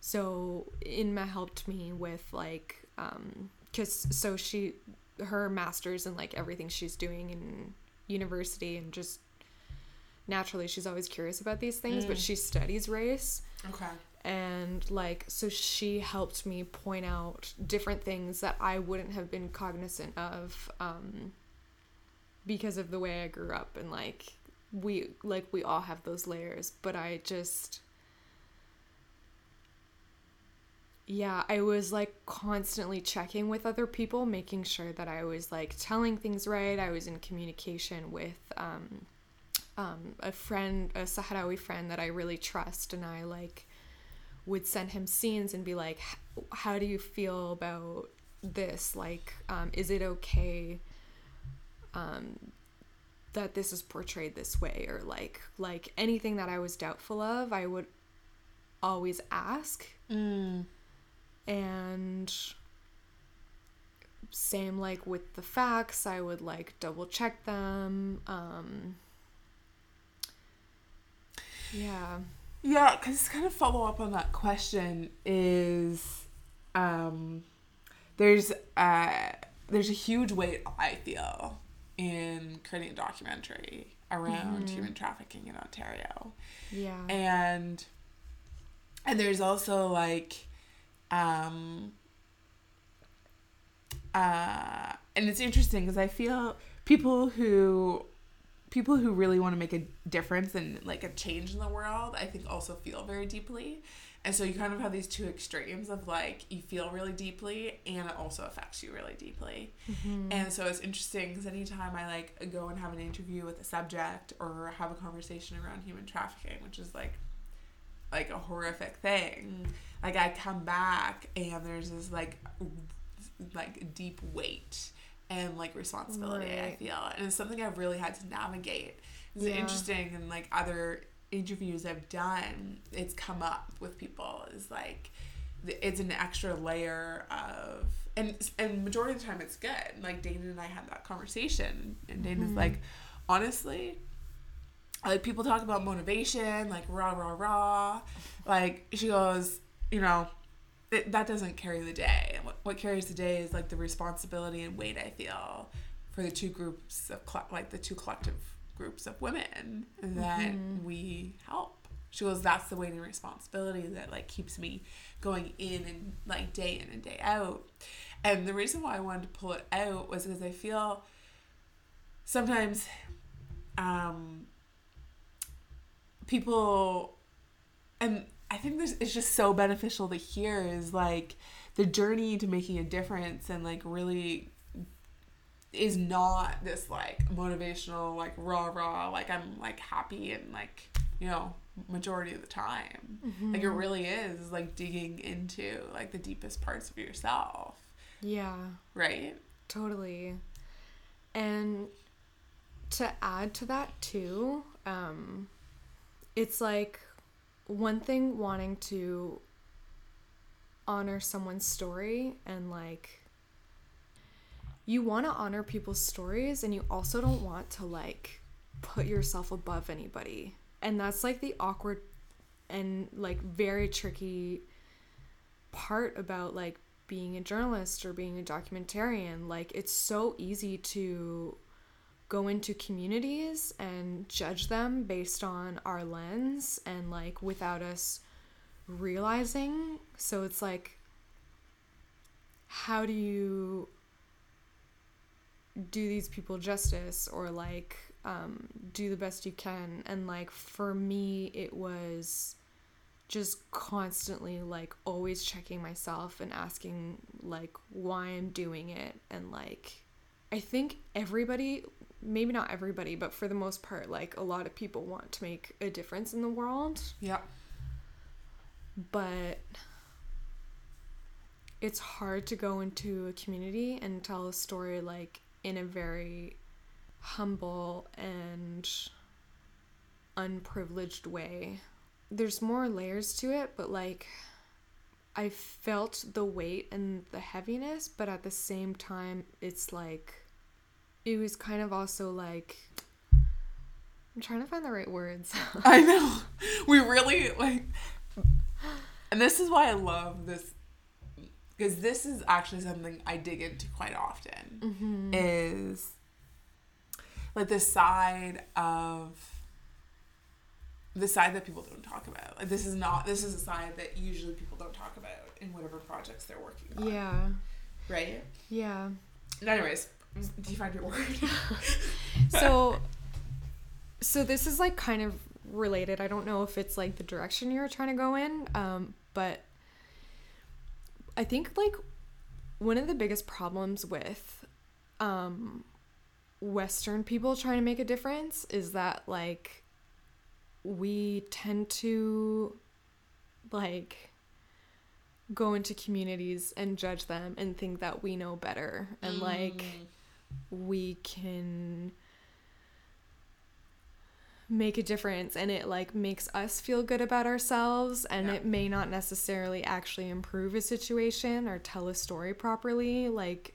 so Inma helped me with, like, um, 'cause, so she, her master's and, like, everything she's doing in university, and just naturally she's always curious about these things, mm. but she studies race. Okay. And, like, so she helped me point out different things that I wouldn't have been cognizant of, um, because of the way I grew up, and, like, we, like, we all have those layers, but I just, yeah, I was, like, constantly checking with other people, making sure that I was, like, telling things right. I was in communication with, um, um, a friend, a Sahrawi friend that I really trust, and I, like, would send him scenes and be like, how do you feel about this? Like, um, is it okay um, that this is portrayed this way? Or, like, like anything that I was doubtful of, I would always ask. Mm. And same, like, with the facts, I would, like, double check them. Um, yeah. Yeah, because kind of follow up on that question is, um, there's uh there's a huge weight I feel in creating a documentary around mm-hmm. human trafficking in Ontario. Yeah, and and there's also, like, um uh and it's interesting because I feel people who. People who really want to make a difference and, like, a change in the world, I think, also feel very deeply. And so you kind of have these two extremes of, like, you feel really deeply and it also affects you really deeply. Mm-hmm. And so it's interesting because anytime I, like, go and have an interview with a subject or have a conversation around human trafficking, which is, like, like a horrific thing, like, I come back and there's this, like, like, deep weight and, like, responsibility, right. I feel. And it's something I've really had to navigate. It's yeah. interesting, and, like, other interviews I've done, it's come up with people. It's, like, it's an extra layer of... And and majority of the time, it's good. Like, Dana and I had that conversation. And Dana's mm-hmm. like, honestly, like, people talk about motivation, like, rah, rah, rah. Like, she goes, you know... It, that doesn't carry the day. What, what carries the day is, like, the responsibility and weight I feel for the two groups of cl- like the two collective groups of women that mm-hmm. we help. She goes, that's the weight and responsibility that, like, keeps me going in and, like, day in and day out. And the reason why I wanted to pull it out was because I feel sometimes um, people and. I think this it's just so beneficial to hear is, like, the journey to making a difference and, like, really is not this, like, motivational, like, rah rah, like, I'm, like, happy and, like, you know, majority of the time. Mm-hmm. Like, it really is, is like digging into, like, the deepest parts of yourself. Yeah. Right? Totally. And to add to that too, um, it's like one thing wanting to honor someone's story, and, like, you want to honor people's stories, and you also don't want to, like, put yourself above anybody. And that's, like, the awkward and, like, very tricky part about, like, being a journalist or being a documentarian. Like, it's so easy to go into communities and judge them based on our lens and, like, without us realizing. So it's like, how do you do these people justice, or, like, um, do the best you can? And, like, for me, it was just constantly, like, always checking myself and asking, like, why I'm doing it. And, like, I think everybody, maybe not everybody, but for the most part, like, a lot of people want to make a difference in the world. Yeah. But it's hard to go into a community and tell a story, like, in a very humble and unprivileged way. There's more layers to it, but, like, I felt the weight and the heaviness, but at the same time, it's, like, it was kind of also, like, I'm trying to find the right words. I know. We really, like, and this is why I love this, because this is actually something I dig into quite often, mm-hmm. is, like, the side of, the side that people don't talk about. Like, this is not, this is a side that usually people don't talk about in whatever projects they're working on. Yeah. Right? Yeah. And anyways, do you find your word? so, so this is, like, kind of related. I don't know if it's, like, the direction you're trying to go in, um, but I think, like, one of the biggest problems with um, Western people trying to make a difference is that, like, we tend to, like, go into communities and judge them and think that we know better. And, mm. like, we can make a difference, and it, like, makes us feel good about ourselves, and yeah. it may not necessarily actually improve a situation or tell a story properly. Like,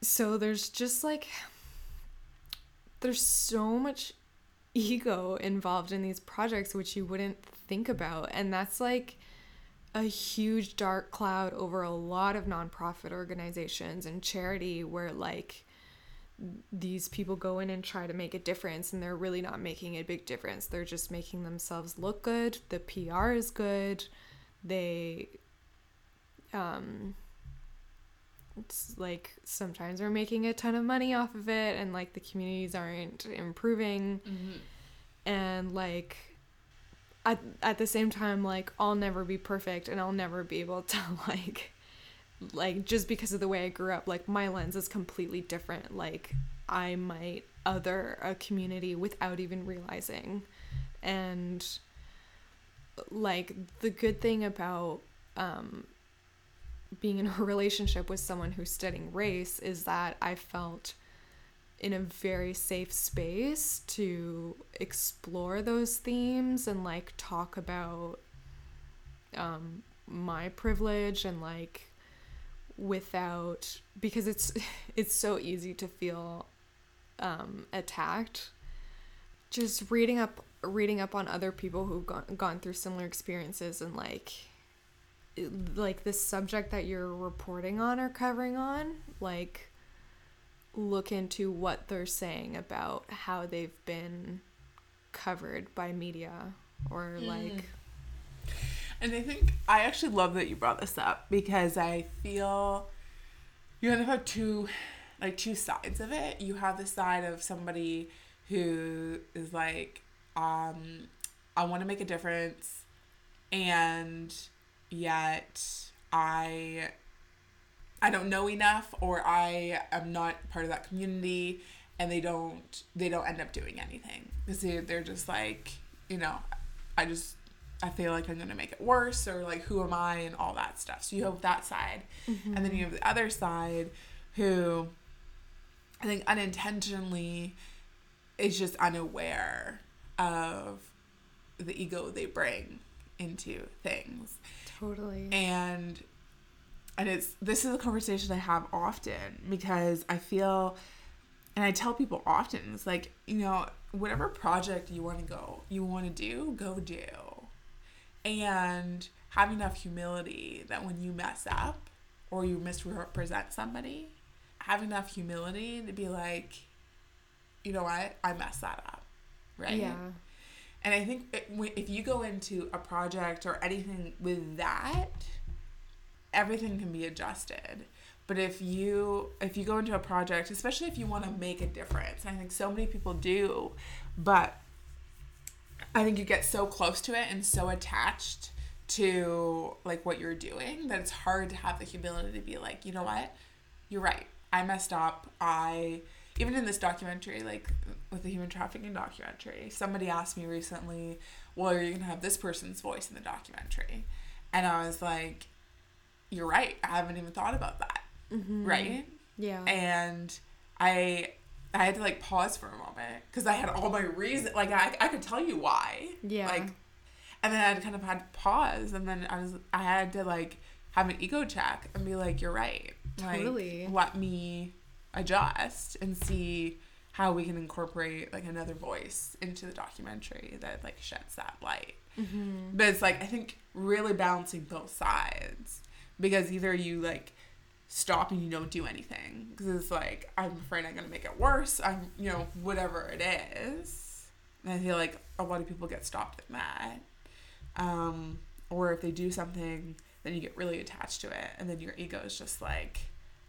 so there's just, like, there's so much ego involved in these projects which you wouldn't think about, and that's, like, a huge dark cloud over a lot of nonprofit organizations and charity, where, like, these people go in and try to make a difference, and they're really not making a big difference. They're just making themselves look good. The P R is good. They um it's like, sometimes we're making a ton of money off of it, and, like, the communities aren't improving, mm-hmm. and, like, at, at the same time, like, I'll never be perfect, and I'll never be able to, like, like, just because of the way I grew up, like, my lens is completely different. Like, I might other a community without even realizing. And, like, the good thing about um being in a relationship with someone who's studying race is that I felt in a very safe space to explore those themes and, like, talk about um, my privilege, and, like, without, because it's it's so easy to feel um, attacked. Just reading up reading up on other people who've gone, gone through similar experiences, and, like, like, the subject that you're reporting on or covering on, like, look into what they're saying about how they've been covered by media, or, mm. like. And I think I actually love that you brought this up, because I feel you kind of have two, like, two sides of it. You have the side of somebody who is like, um, I want to make a difference, and yet I I don't know enough, or I am not part of that community, and they don't they don't end up doing anything, because they're just like, you know, I just I feel like I'm gonna make it worse, or, like, who am I, and all that stuff. So you have that side, mm-hmm. and then you have the other side who I think unintentionally is just unaware of the ego they bring into things. Totally. And and it's this is a conversation I have often, because I feel, and I tell people often, it's like, you know, whatever project you want to go, you want to do, go do. And have enough humility that when you mess up or you misrepresent somebody, have enough humility to be like, you know what, I messed that up, right? Yeah. And I think it, if you go into a project or anything with that, everything can be adjusted. But if you if you go into a project, especially if you want to make a difference, and I think so many people do, but I think you get so close to it and so attached to like what you're doing that it's hard to have the humility to be like, you know what, you're right, I messed up. I even in this documentary, like with the human trafficking documentary, somebody asked me recently, well, are you gonna have this person's voice in the documentary? And I was like, you're right, I haven't even thought about that. Mm-hmm. Right? Yeah. And I I had to like pause for a moment because I had all my reasons. Like I I could tell you why. Yeah. Like, and then I kind of had to pause, and then I was I had to like have an ego check and be like, you're right. Like, totally. Let me adjust and see how we can incorporate like another voice into the documentary that like sheds that light. Mm-hmm. But it's like I think really balancing both sides, because either you like stop and you don't do anything because it's like, I'm afraid I'm gonna make it worse, I'm, you know, whatever it is. And I feel like a lot of people get stopped at that, um or if they do something, then you get really attached to it, and then your ego is just like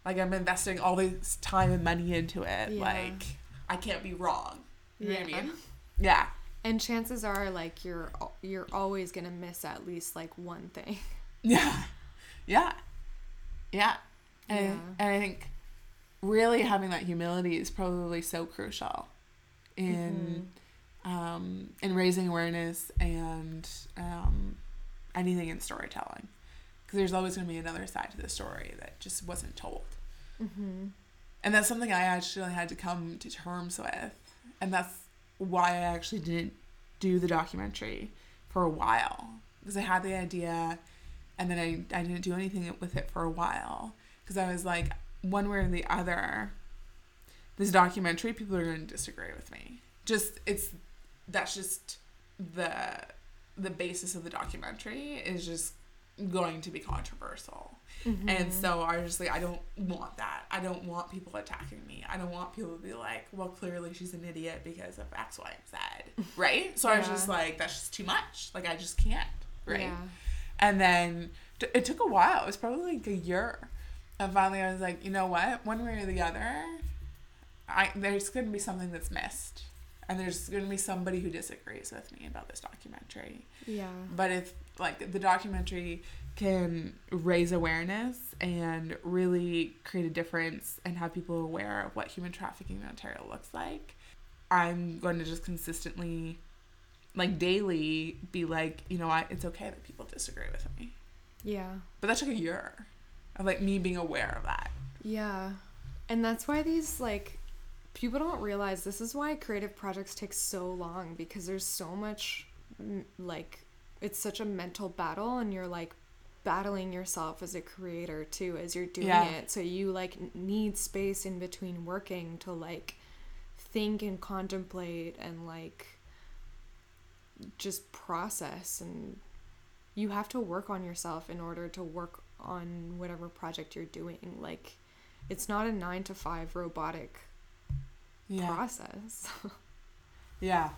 like I'm investing all this time and money into it. Yeah. Like I can't be wrong, you know. Yeah. What I mean? Yeah. And chances are like you're you're always gonna miss at least like one thing. Yeah. Yeah. Yeah. And, yeah. I, and I think really having that humility is probably so crucial in mm-hmm. um, in raising awareness and um, anything in storytelling. Because there's always going to be another side to the story that just wasn't told. Mm-hmm. And that's something I actually had to come to terms with. And that's why I actually didn't do the documentary for a while. Because I had the idea, and then I, I didn't do anything with it for a while. Because I was like, one way or the other, this documentary, people are going to disagree with me. Just, it's, that's just the, the basis of the documentary is just going to be controversial. Mm-hmm. And so I was just like, I don't want that. I don't want people attacking me. I don't want people to be like, well, clearly she's an idiot because of X, Y, and Z. Right? So yeah. I was just like, that's just too much. Like, I just can't. Right? Yeah. And then t- it took a while. It was probably like a year. And finally I was like, you know what? One way or the other, I there's going to be something that's missed. And there's going to be somebody who disagrees with me about this documentary. Yeah. But if, like, the documentary can raise awareness and really create a difference and have people aware of what human trafficking in Ontario looks like, I'm going to just consistently, like, daily be like, you know what? It's okay that people disagree with me. Yeah. But that took a year. Of, like, me being aware of that. Yeah. And that's why these, like, people don't realize this is why creative projects take so long, because there's so much, like, it's such a mental battle, and you're, like, battling yourself as a creator, too, as you're doing yeah. it. So you, like, need space in between working to, like, think and contemplate and, like, just process. And you have to work on yourself in order to work on whatever project you're doing. Like, it's not a nine to five robotic yeah. process. Yeah.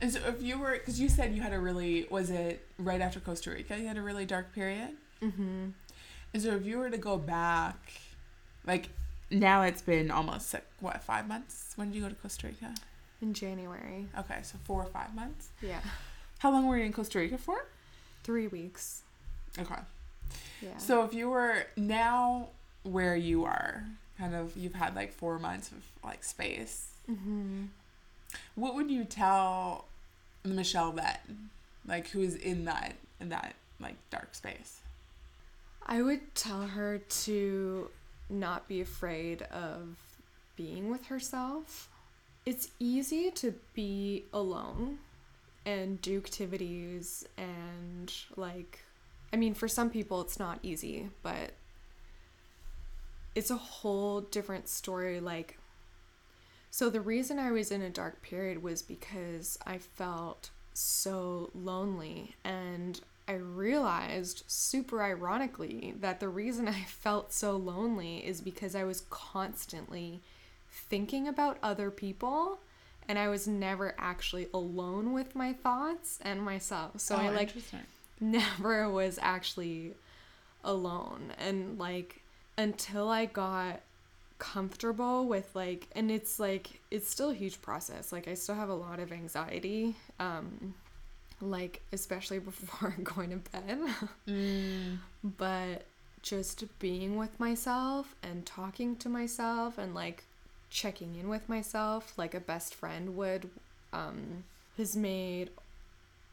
And so if you were, because you said you had a really, was it right after Costa Rica, you had a really dark period? Mm-hmm. And so if you were to go back, like, now it's been almost, like, what, five months? When did you go to Costa Rica? In January. Okay, so four or five months? Yeah. How long were you in Costa Rica for? Three weeks. Okay. Yeah. So if you were now where you are, kind of, you've had like four months of like space, mm-hmm. what would you tell Michelle then, like, who is in that, in that like dark space? I would tell her to not be afraid of being with herself. It's easy to be alone and do activities and like, I mean, for some people it's not easy, but it's a whole different story. Like, so the reason I was in a dark period was because I felt so lonely, and I realized, super ironically, that the reason I felt so lonely is because I was constantly thinking about other people, and I was never actually alone with my thoughts and myself. So oh, I, like, never was actually alone. And, like, until I got comfortable with, like, and it's, like, it's still a huge process. Like, I still have a lot of anxiety, um, like, especially before going to bed. Mm. But just being with myself and talking to myself and, like, checking in with myself like a best friend would um, has made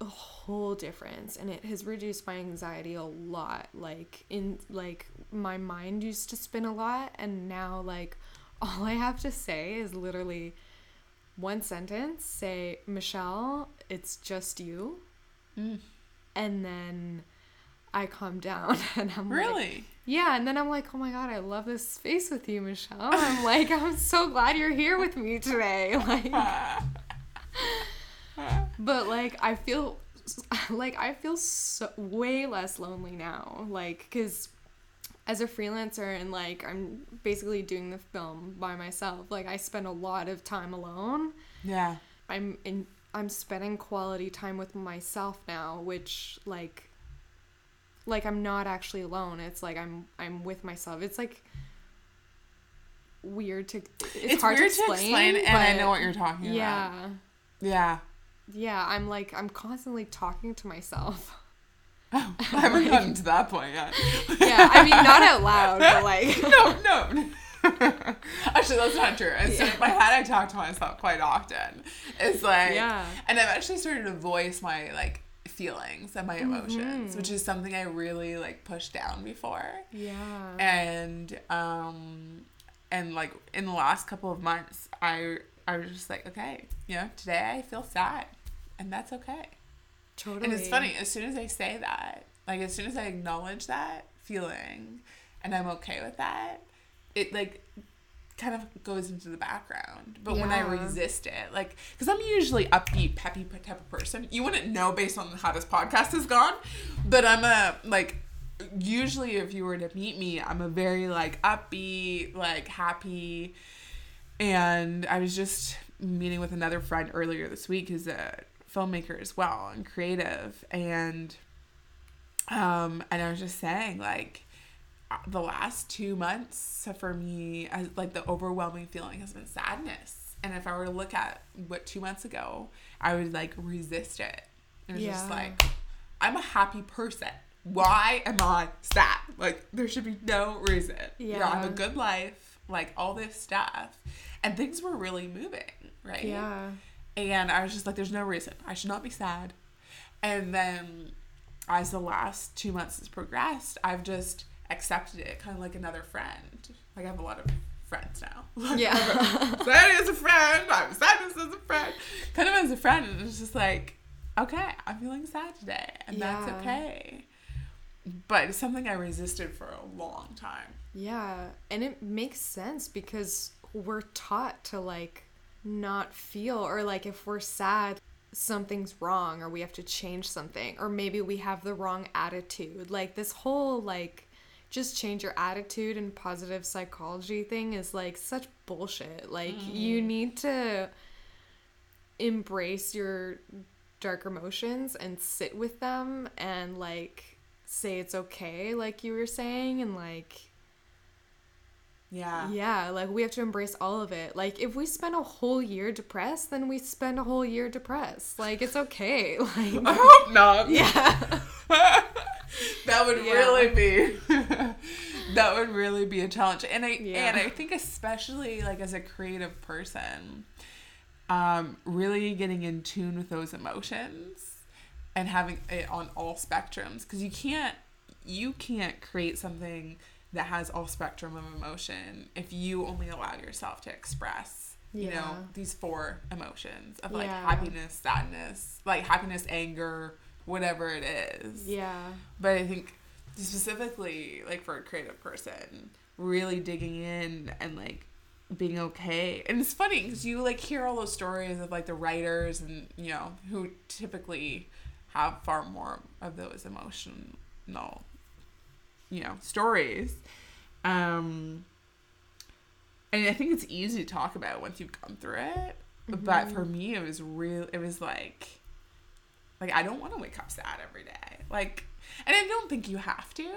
a whole difference, and it has reduced my anxiety a lot. Like, in like my mind used to spin a lot, and now, like, all I have to say is literally one sentence. Say, Michelle, it's just you. Mm. And then I calm down, and I'm really? like... Really? Yeah, and then I'm like, oh my God, I love this space with you, Michelle. I'm like, I'm so glad you're here with me today. Like, but, like, I feel, like, I feel so, way less lonely now. Like, because as a freelancer and, like, I'm basically doing the film by myself, like, I spend a lot of time alone. Yeah. I'm in, I'm spending quality time with myself now, which, like... like, I'm not actually alone. It's like I'm I'm with myself. It's like weird to it's, it's hard weird to explain, to explain and I know what you're talking yeah. about. Yeah. Yeah. Yeah, I'm like I'm constantly talking to myself. Oh, I haven't like, gotten to that point yet. Yeah, I mean, not out loud, but like No, no. Actually, that's not true. It's yeah. in my head I talk to myself quite often. It's like yeah. and I've actually started to voice my like feelings and my emotions, mm-hmm. which is something I really like pushed down before. Yeah. And um and like in the last couple of months I I was just like, okay, you know, today I feel sad and that's okay. Totally. And it's funny, as soon as I say that, like as soon as I acknowledge that feeling and I'm okay with that, it like kind of goes into the background. But yeah. when I resist it, like, because I'm usually upbeat, peppy type of person. You wouldn't know based on how this podcast has gone, but I'm a, like, usually if you were to meet me, I'm a very, like, upbeat, like, happy. And I was just meeting with another friend earlier this week who's a filmmaker as well and creative. And, um, and I was just saying, like, the last two months for me, like the overwhelming feeling has been sadness. And if I were to look at what two months ago, I would like resist it. It was yeah. just like, I'm a happy person. Why am I sad? Like there should be no reason. Yeah. You know, I have a good life, like all this stuff. And things were really moving, right? Yeah. And I was just like, there's no reason. I should not be sad. And then as the last two months has progressed, I've just accepted it kind of like another friend. Like I have a lot of friends now. Yeah. Sadness as a friend. I'm sadness as a friend. Kind of as a friend, and it's just like, okay, I'm feeling sad today, and yeah. that's okay. But it's something I resisted for a long time. Yeah, and it makes sense because we're taught to like not feel, or like if we're sad, something's wrong, or we have to change something, or maybe we have the wrong attitude. Like this whole like just change your attitude and positive psychology thing is like such bullshit. Like mm. you need to embrace your dark emotions and sit with them and like say it's okay, like you were saying, and like yeah yeah like we have to embrace all of it. Like if we spend a whole year depressed, then we spend a whole year depressed. Like it's okay. Like I hope not. Yeah. That would yeah. really be, that would really be a challenge. And I, yeah. and I think especially like as a creative person, um, really getting in tune with those emotions and having it on all spectrums. 'Cause you can't, you can't create something that has all spectrum of emotion if you only allow yourself to express you yeah. know, these four emotions of like yeah. happiness, sadness, like happiness, anger, whatever it is. Yeah. But I think specifically, like, for a creative person, really digging in and, like, being okay. And it's funny because you, like, hear all those stories of, like, the writers and, you know, who typically have far more of those emotional, you know, stories. Um, and I think it's easy to talk about once you've gone through it. Mm-hmm. But for me, it was real. It was like, like, I don't want to wake up sad every day. Like, and I don't think you have to,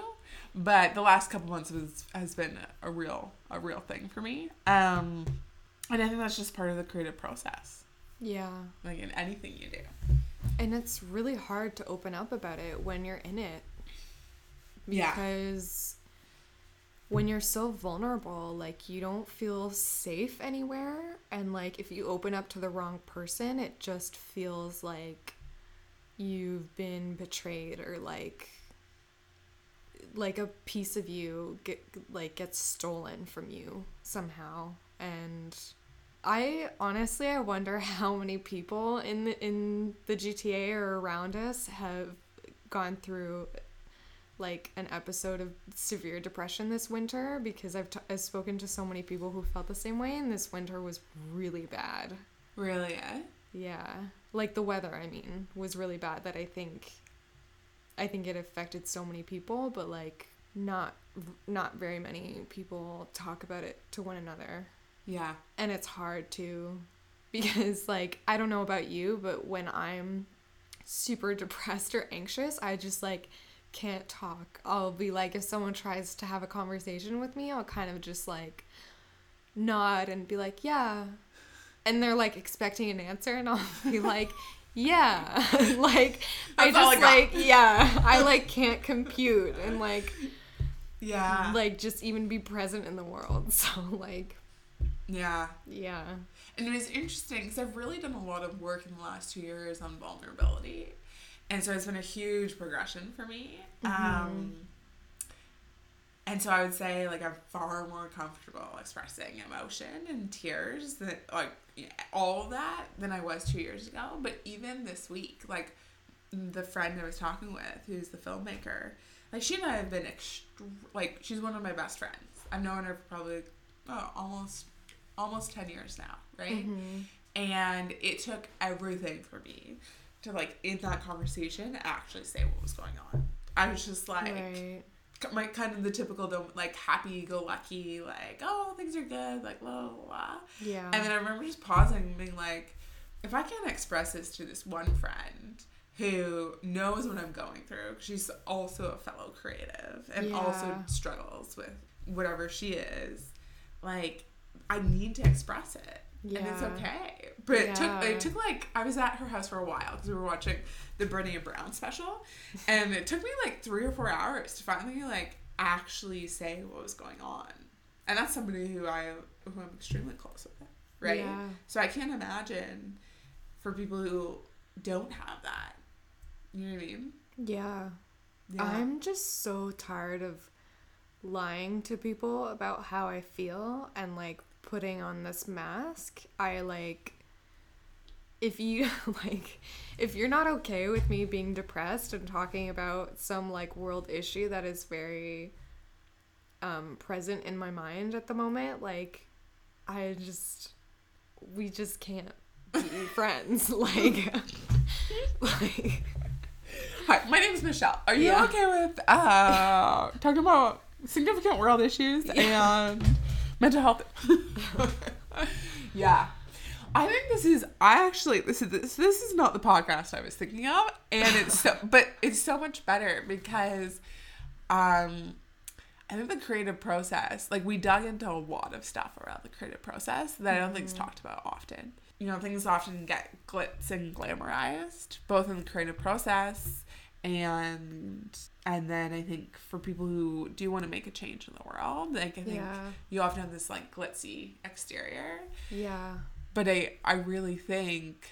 but the last couple months was, has been a real, a real thing for me. Um, and I think that's just part of the creative process. Yeah. Like in anything you do. And it's really hard to open up about it when you're in it. Because yeah. when you're so vulnerable, like, you don't feel safe anywhere. And, like, if you open up to the wrong person, it just feels like you've been betrayed, or, like, like a piece of you, get, like, gets stolen from you somehow. And I honestly, I wonder how many people in the, in the G T A or around us have gone through, like, an episode of severe depression this winter, because I've, t- I've spoken to so many people who felt the same way, and this winter was really bad. Really? Yeah. Yeah. Like, the weather, I mean, was really bad, that I think, I think it affected so many people, but, like, not, not very many people talk about it to one another. Yeah. And it's hard to, because, like, I don't know about you, but when I'm super depressed or anxious, I just, like, can't talk. I'll be like, if someone tries to have a conversation with me, I'll kind of just, like, nod and be like, yeah. And they're, like, expecting an answer, and I'll be like, yeah. Like, I just, like, yeah. I, like, can't compute and, like, yeah. Like, just even be present in the world. So, like. Yeah. Yeah. And it was interesting because I've really done a lot of work in the last two years on vulnerability. And so it's been a huge progression for me. Mm-hmm. Um, and so I would say, like, I'm far more comfortable expressing emotion and tears, that, like, all of that, than I was two years ago. But even this week, like, the friend I was talking with, who's the filmmaker, like, she and I have been, ext- like, she's one of my best friends. I've known her for probably oh, almost almost ten years now, right? Mm-hmm. And it took everything for me to, like, in that conversation, actually say what was going on. I was just, like, right. my kind of the typical, like, happy-go-lucky, like, oh, things are good, like, blah, blah, blah. Yeah. And then I remember just pausing and being like, if I can't express this to this one friend who knows what I'm going through, because she's also a fellow creative and yeah. also struggles with whatever she is, like, I need to express it. Yeah. And it's okay. But yeah. it took, it took, like, I was at her house for a while because we were watching the Brené Brown special. And it took me, like, three or four hours to finally, like, actually say what was going on. And that's somebody who, I, who I'm extremely close with, right? Yeah. So I can't imagine for people who don't have that. You know what I mean? Yeah. yeah. I'm just so tired of lying to people about how I feel and, like, putting on this mask. I like if you like if you're not okay with me being depressed and talking about some, like, world issue that is very um present in my mind at the moment, like, I just we just can't be friends. Like, like hi, my name is Michelle. Are you yeah. okay with uh talking about significant world issues yeah. and mental health? Yeah. I think this is, I actually, this is, this, this is not the podcast I was thinking of, and it's so, but it's so much better because, um, I think the creative process, like, we dug into a lot of stuff around the creative process that I don't mm-hmm. think is talked about often. You know, things often get glitz and glamorized, both in the creative process and and then I think for people who do want to make a change in the world, like, I think yeah. you often have this, like, glitzy exterior. Yeah. But I, I really think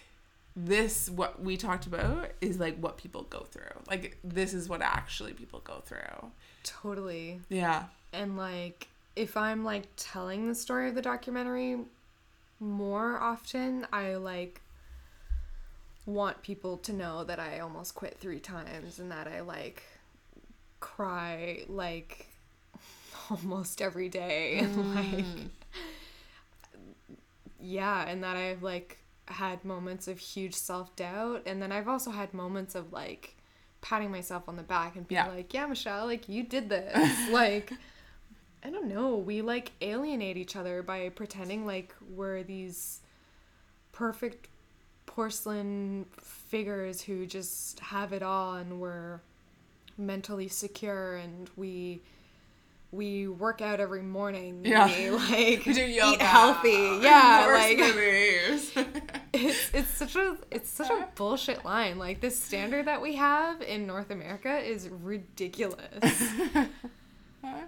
this, what we talked about, is, like, what people go through. Like, this is what actually people go through. Totally. Yeah. And, like, if I'm, like, telling the story of the documentary more often, I, like, want people to know that I almost quit three times and that I, like, cry, like, almost every day. And, like, mm. yeah, and that I've, like, had moments of huge self-doubt, and then I've also had moments of like patting myself on the back and being yeah. like, yeah, Michelle, like you did this. Like, I don't know, we like alienate each other by pretending like we're these perfect porcelain figures who just have it all, and we're mentally secure, and we we work out every morning. Yeah. We like we do yoga. Eat healthy. Yeah, like it's it's such a it's such a bullshit line. Like this standard that we have in North America is ridiculous. Yeah,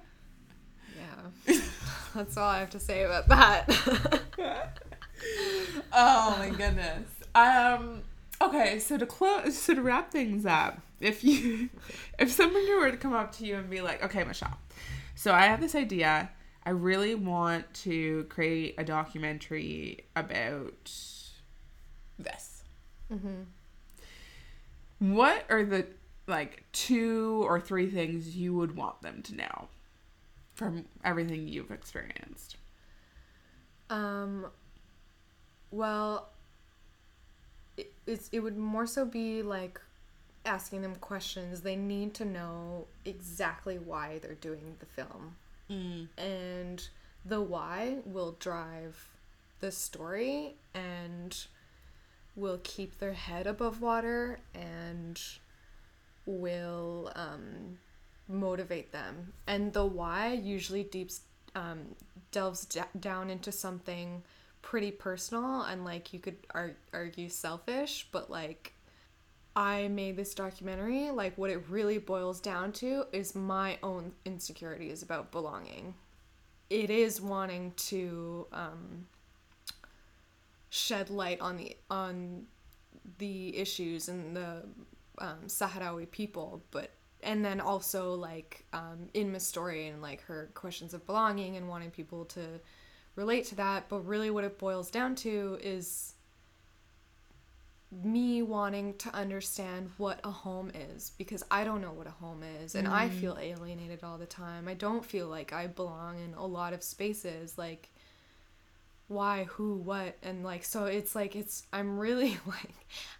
that's all I have to say about that. Oh my goodness. Um. Okay, so to close, so to wrap things up, if you, if someone were to come up to you and be like, okay, Michelle, so I have this idea. I really want to create a documentary about this. Mm-hmm. What are the, like, two or three things you would want them to know from everything you've experienced? Um, well, it, it's, it would more so be, like, asking them questions. They need to know exactly why they're doing the film. Mm. And the why will drive the story and will keep their head above water and will um, motivate them. And the why usually deeps, um, delves d- down into something pretty personal and, like, you could ar- argue selfish, but, like, I made this documentary, like, what it really boils down to is my own insecurities about belonging. It is wanting to um, shed light on the on the issues and the um, Sahrawi people, but and then also, like, um, Inma's story and, like, her questions of belonging and wanting people to relate to that, but really what it boils down to is me wanting to understand what a home is, because I don't know what a home is, and mm. I feel alienated all the time. I don't feel like I belong in a lot of spaces, like why, who, what, and like, so it's like, it's, I'm really like,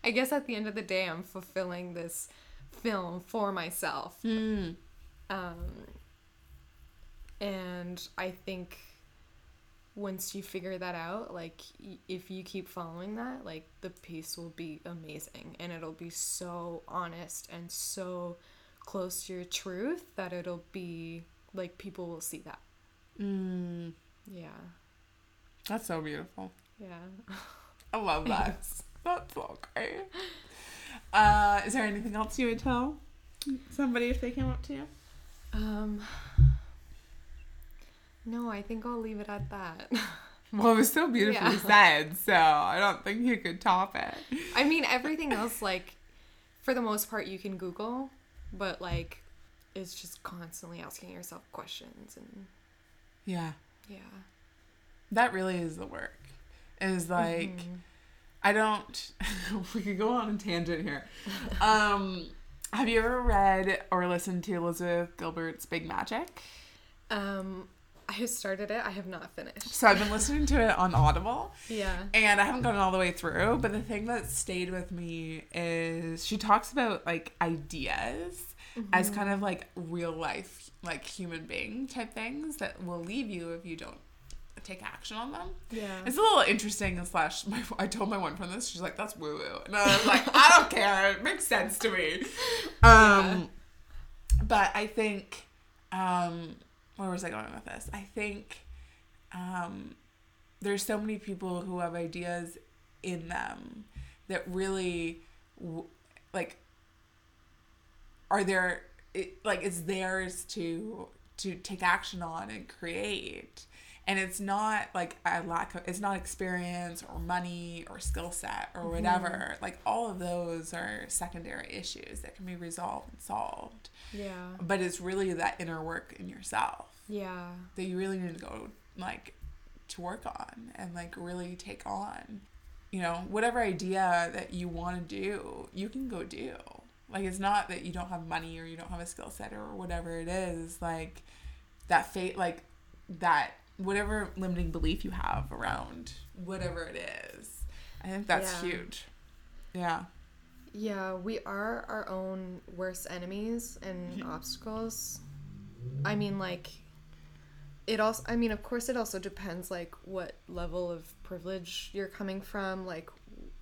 I guess at the end of the day, I'm fulfilling this film for myself. Mm. Um, and I think once you figure that out, like, y- if you keep following that, like, the piece will be amazing, and it'll be so honest and so close to your truth that it'll be, like, people will see that. Mm. Yeah. That's so beautiful. Yeah. I love that. Yes. That's so great. Uh, is there anything else you would tell somebody if they came up to you? Um... No, I think I'll leave it at that. Well, it was so beautifully yeah. said, so I don't think you could top it. I mean, everything else, like, for the most part, you can Google, but, like, it's just constantly asking yourself questions. And yeah. Yeah. That really is the work. Is, like, mm-hmm. I don't... We could go on a tangent here. Um, have you ever read or listened to Elizabeth Gilbert's Big Magic? Um... I started it. I have not finished. So I've been listening to it on Audible. Yeah. And I haven't gotten all the way through. But the thing that stayed with me is she talks about, like, ideas mm-hmm. as kind of, like, real life, like, human being type things that will leave you if you don't take action on them. Yeah. It's a little interesting slash my, I told my one friend this. She's like, that's woo-woo. And I was like, I don't care. It makes sense to me. Um, yeah. But I think... Um, Where was I going with this? I think um, there's so many people who have ideas in them that really, w- like, are there, it, like, it's theirs to to take action on and create. And it's not, like, a lack of, it's not experience or money or skill set or whatever. Mm-hmm. Like, all of those are secondary issues that can be resolved and solved. Yeah. But it's really that inner work in yourself. Yeah. That you really need to go, like, to work on and, like, really take on. You know, whatever idea that you want to do, you can go do. Like, it's not that you don't have money or you don't have a skill set or whatever it is. Like, that fate, like, that whatever limiting belief you have around whatever it is. I think that's yeah. huge. Yeah. Yeah, we are our own worst enemies and mm-hmm. obstacles. I mean, like, it also, I mean, of course, it also depends, like, what level of privilege you're coming from, like,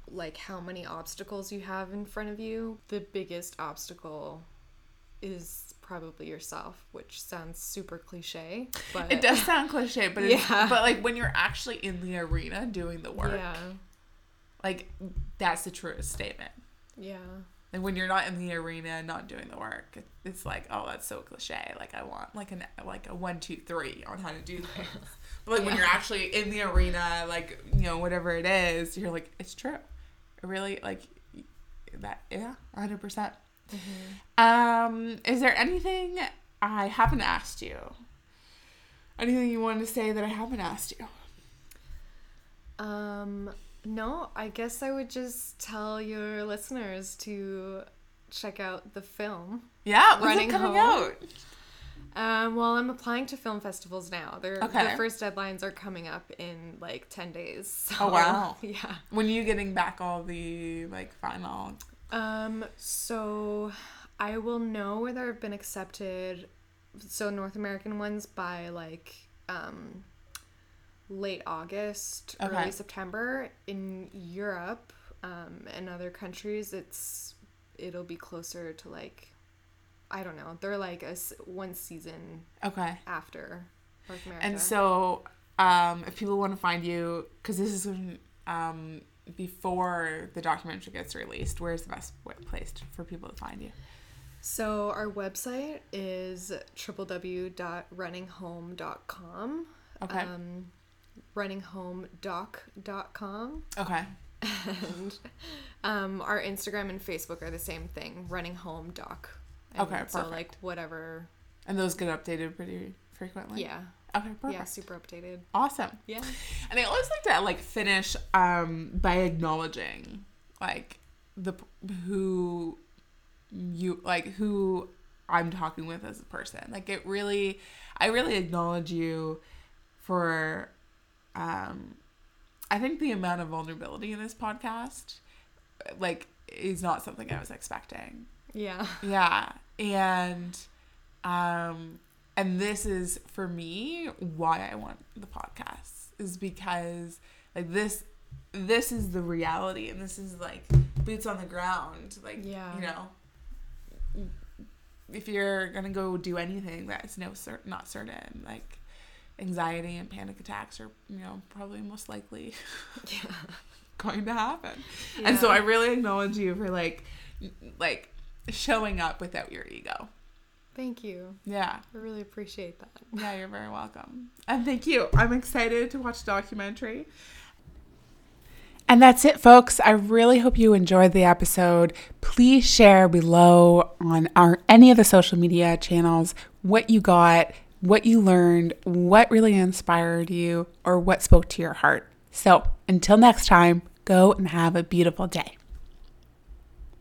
like how many obstacles you have in front of you. The biggest obstacle is probably yourself, which sounds super cliche, but it does sound cliche, but it's, yeah. but like when you're actually in the arena doing the work, yeah. like that's the truest statement. Yeah. And when you're not in the arena, not doing the work, it's like, oh, that's so cliche. Like I want like an like a one, two, three on how to do things. But like yeah. when you're actually in the arena, like, you know, whatever it is, you're like, it's true. Really, like that. Yeah, one hundred percent. Mm-hmm. Um, is there anything I haven't asked you? Anything you wanted to say that I haven't asked you? Um. No, I guess I would just tell your listeners to check out the film. Yeah, when's it coming out? Um, well, I'm applying to film festivals now. They're, okay. The first deadlines are coming up in, like, ten days. So, oh, wow. Yeah. When are you getting back all the, like, final? Um, so I will know whether I've been accepted, so North American ones, by, like, um... late August, okay. early September. In Europe um, and other countries, it's it'll be closer to, like, I don't know. They're, like, a, one season okay. after North America. And so um, if people want to find you, because this is um, before the documentary gets released, where's the best place for people to find you? So our website is w w w dot running home dot com. Okay. Um, running home doc dot com. Okay. And um, our Instagram and Facebook are the same thing, running home doc. And okay, perfect. So, like, whatever. And those get updated pretty frequently? Yeah. Okay, perfect. Yeah, super updated. Awesome. Yeah. And I always like to, like, finish um, by acknowledging, like, the who you, like, who I'm talking with as a person. Like, it really, I really acknowledge you for... Um, I think the amount of vulnerability in this podcast, like, is not something I was expecting. Yeah. Yeah. And, um, and this is, for me, why I want the podcast, is because, like, this, this is the reality, and this is, like, boots on the ground. Like, yeah. you know, if you're gonna go do anything that's no cer- not certain, like, anxiety and panic attacks are, you know, probably most likely yeah. going to happen. Yeah. And so I really acknowledge you for, like, like showing up without your ego. Thank you. Yeah. I really appreciate that. Yeah, you're very welcome. And thank you. I'm excited to watch the documentary. And that's it, folks. I really hope you enjoyed the episode. Please share below on our any of the social media channels what you got, what you learned, what really inspired you, or what spoke to your heart. So until next time, go and have a beautiful day.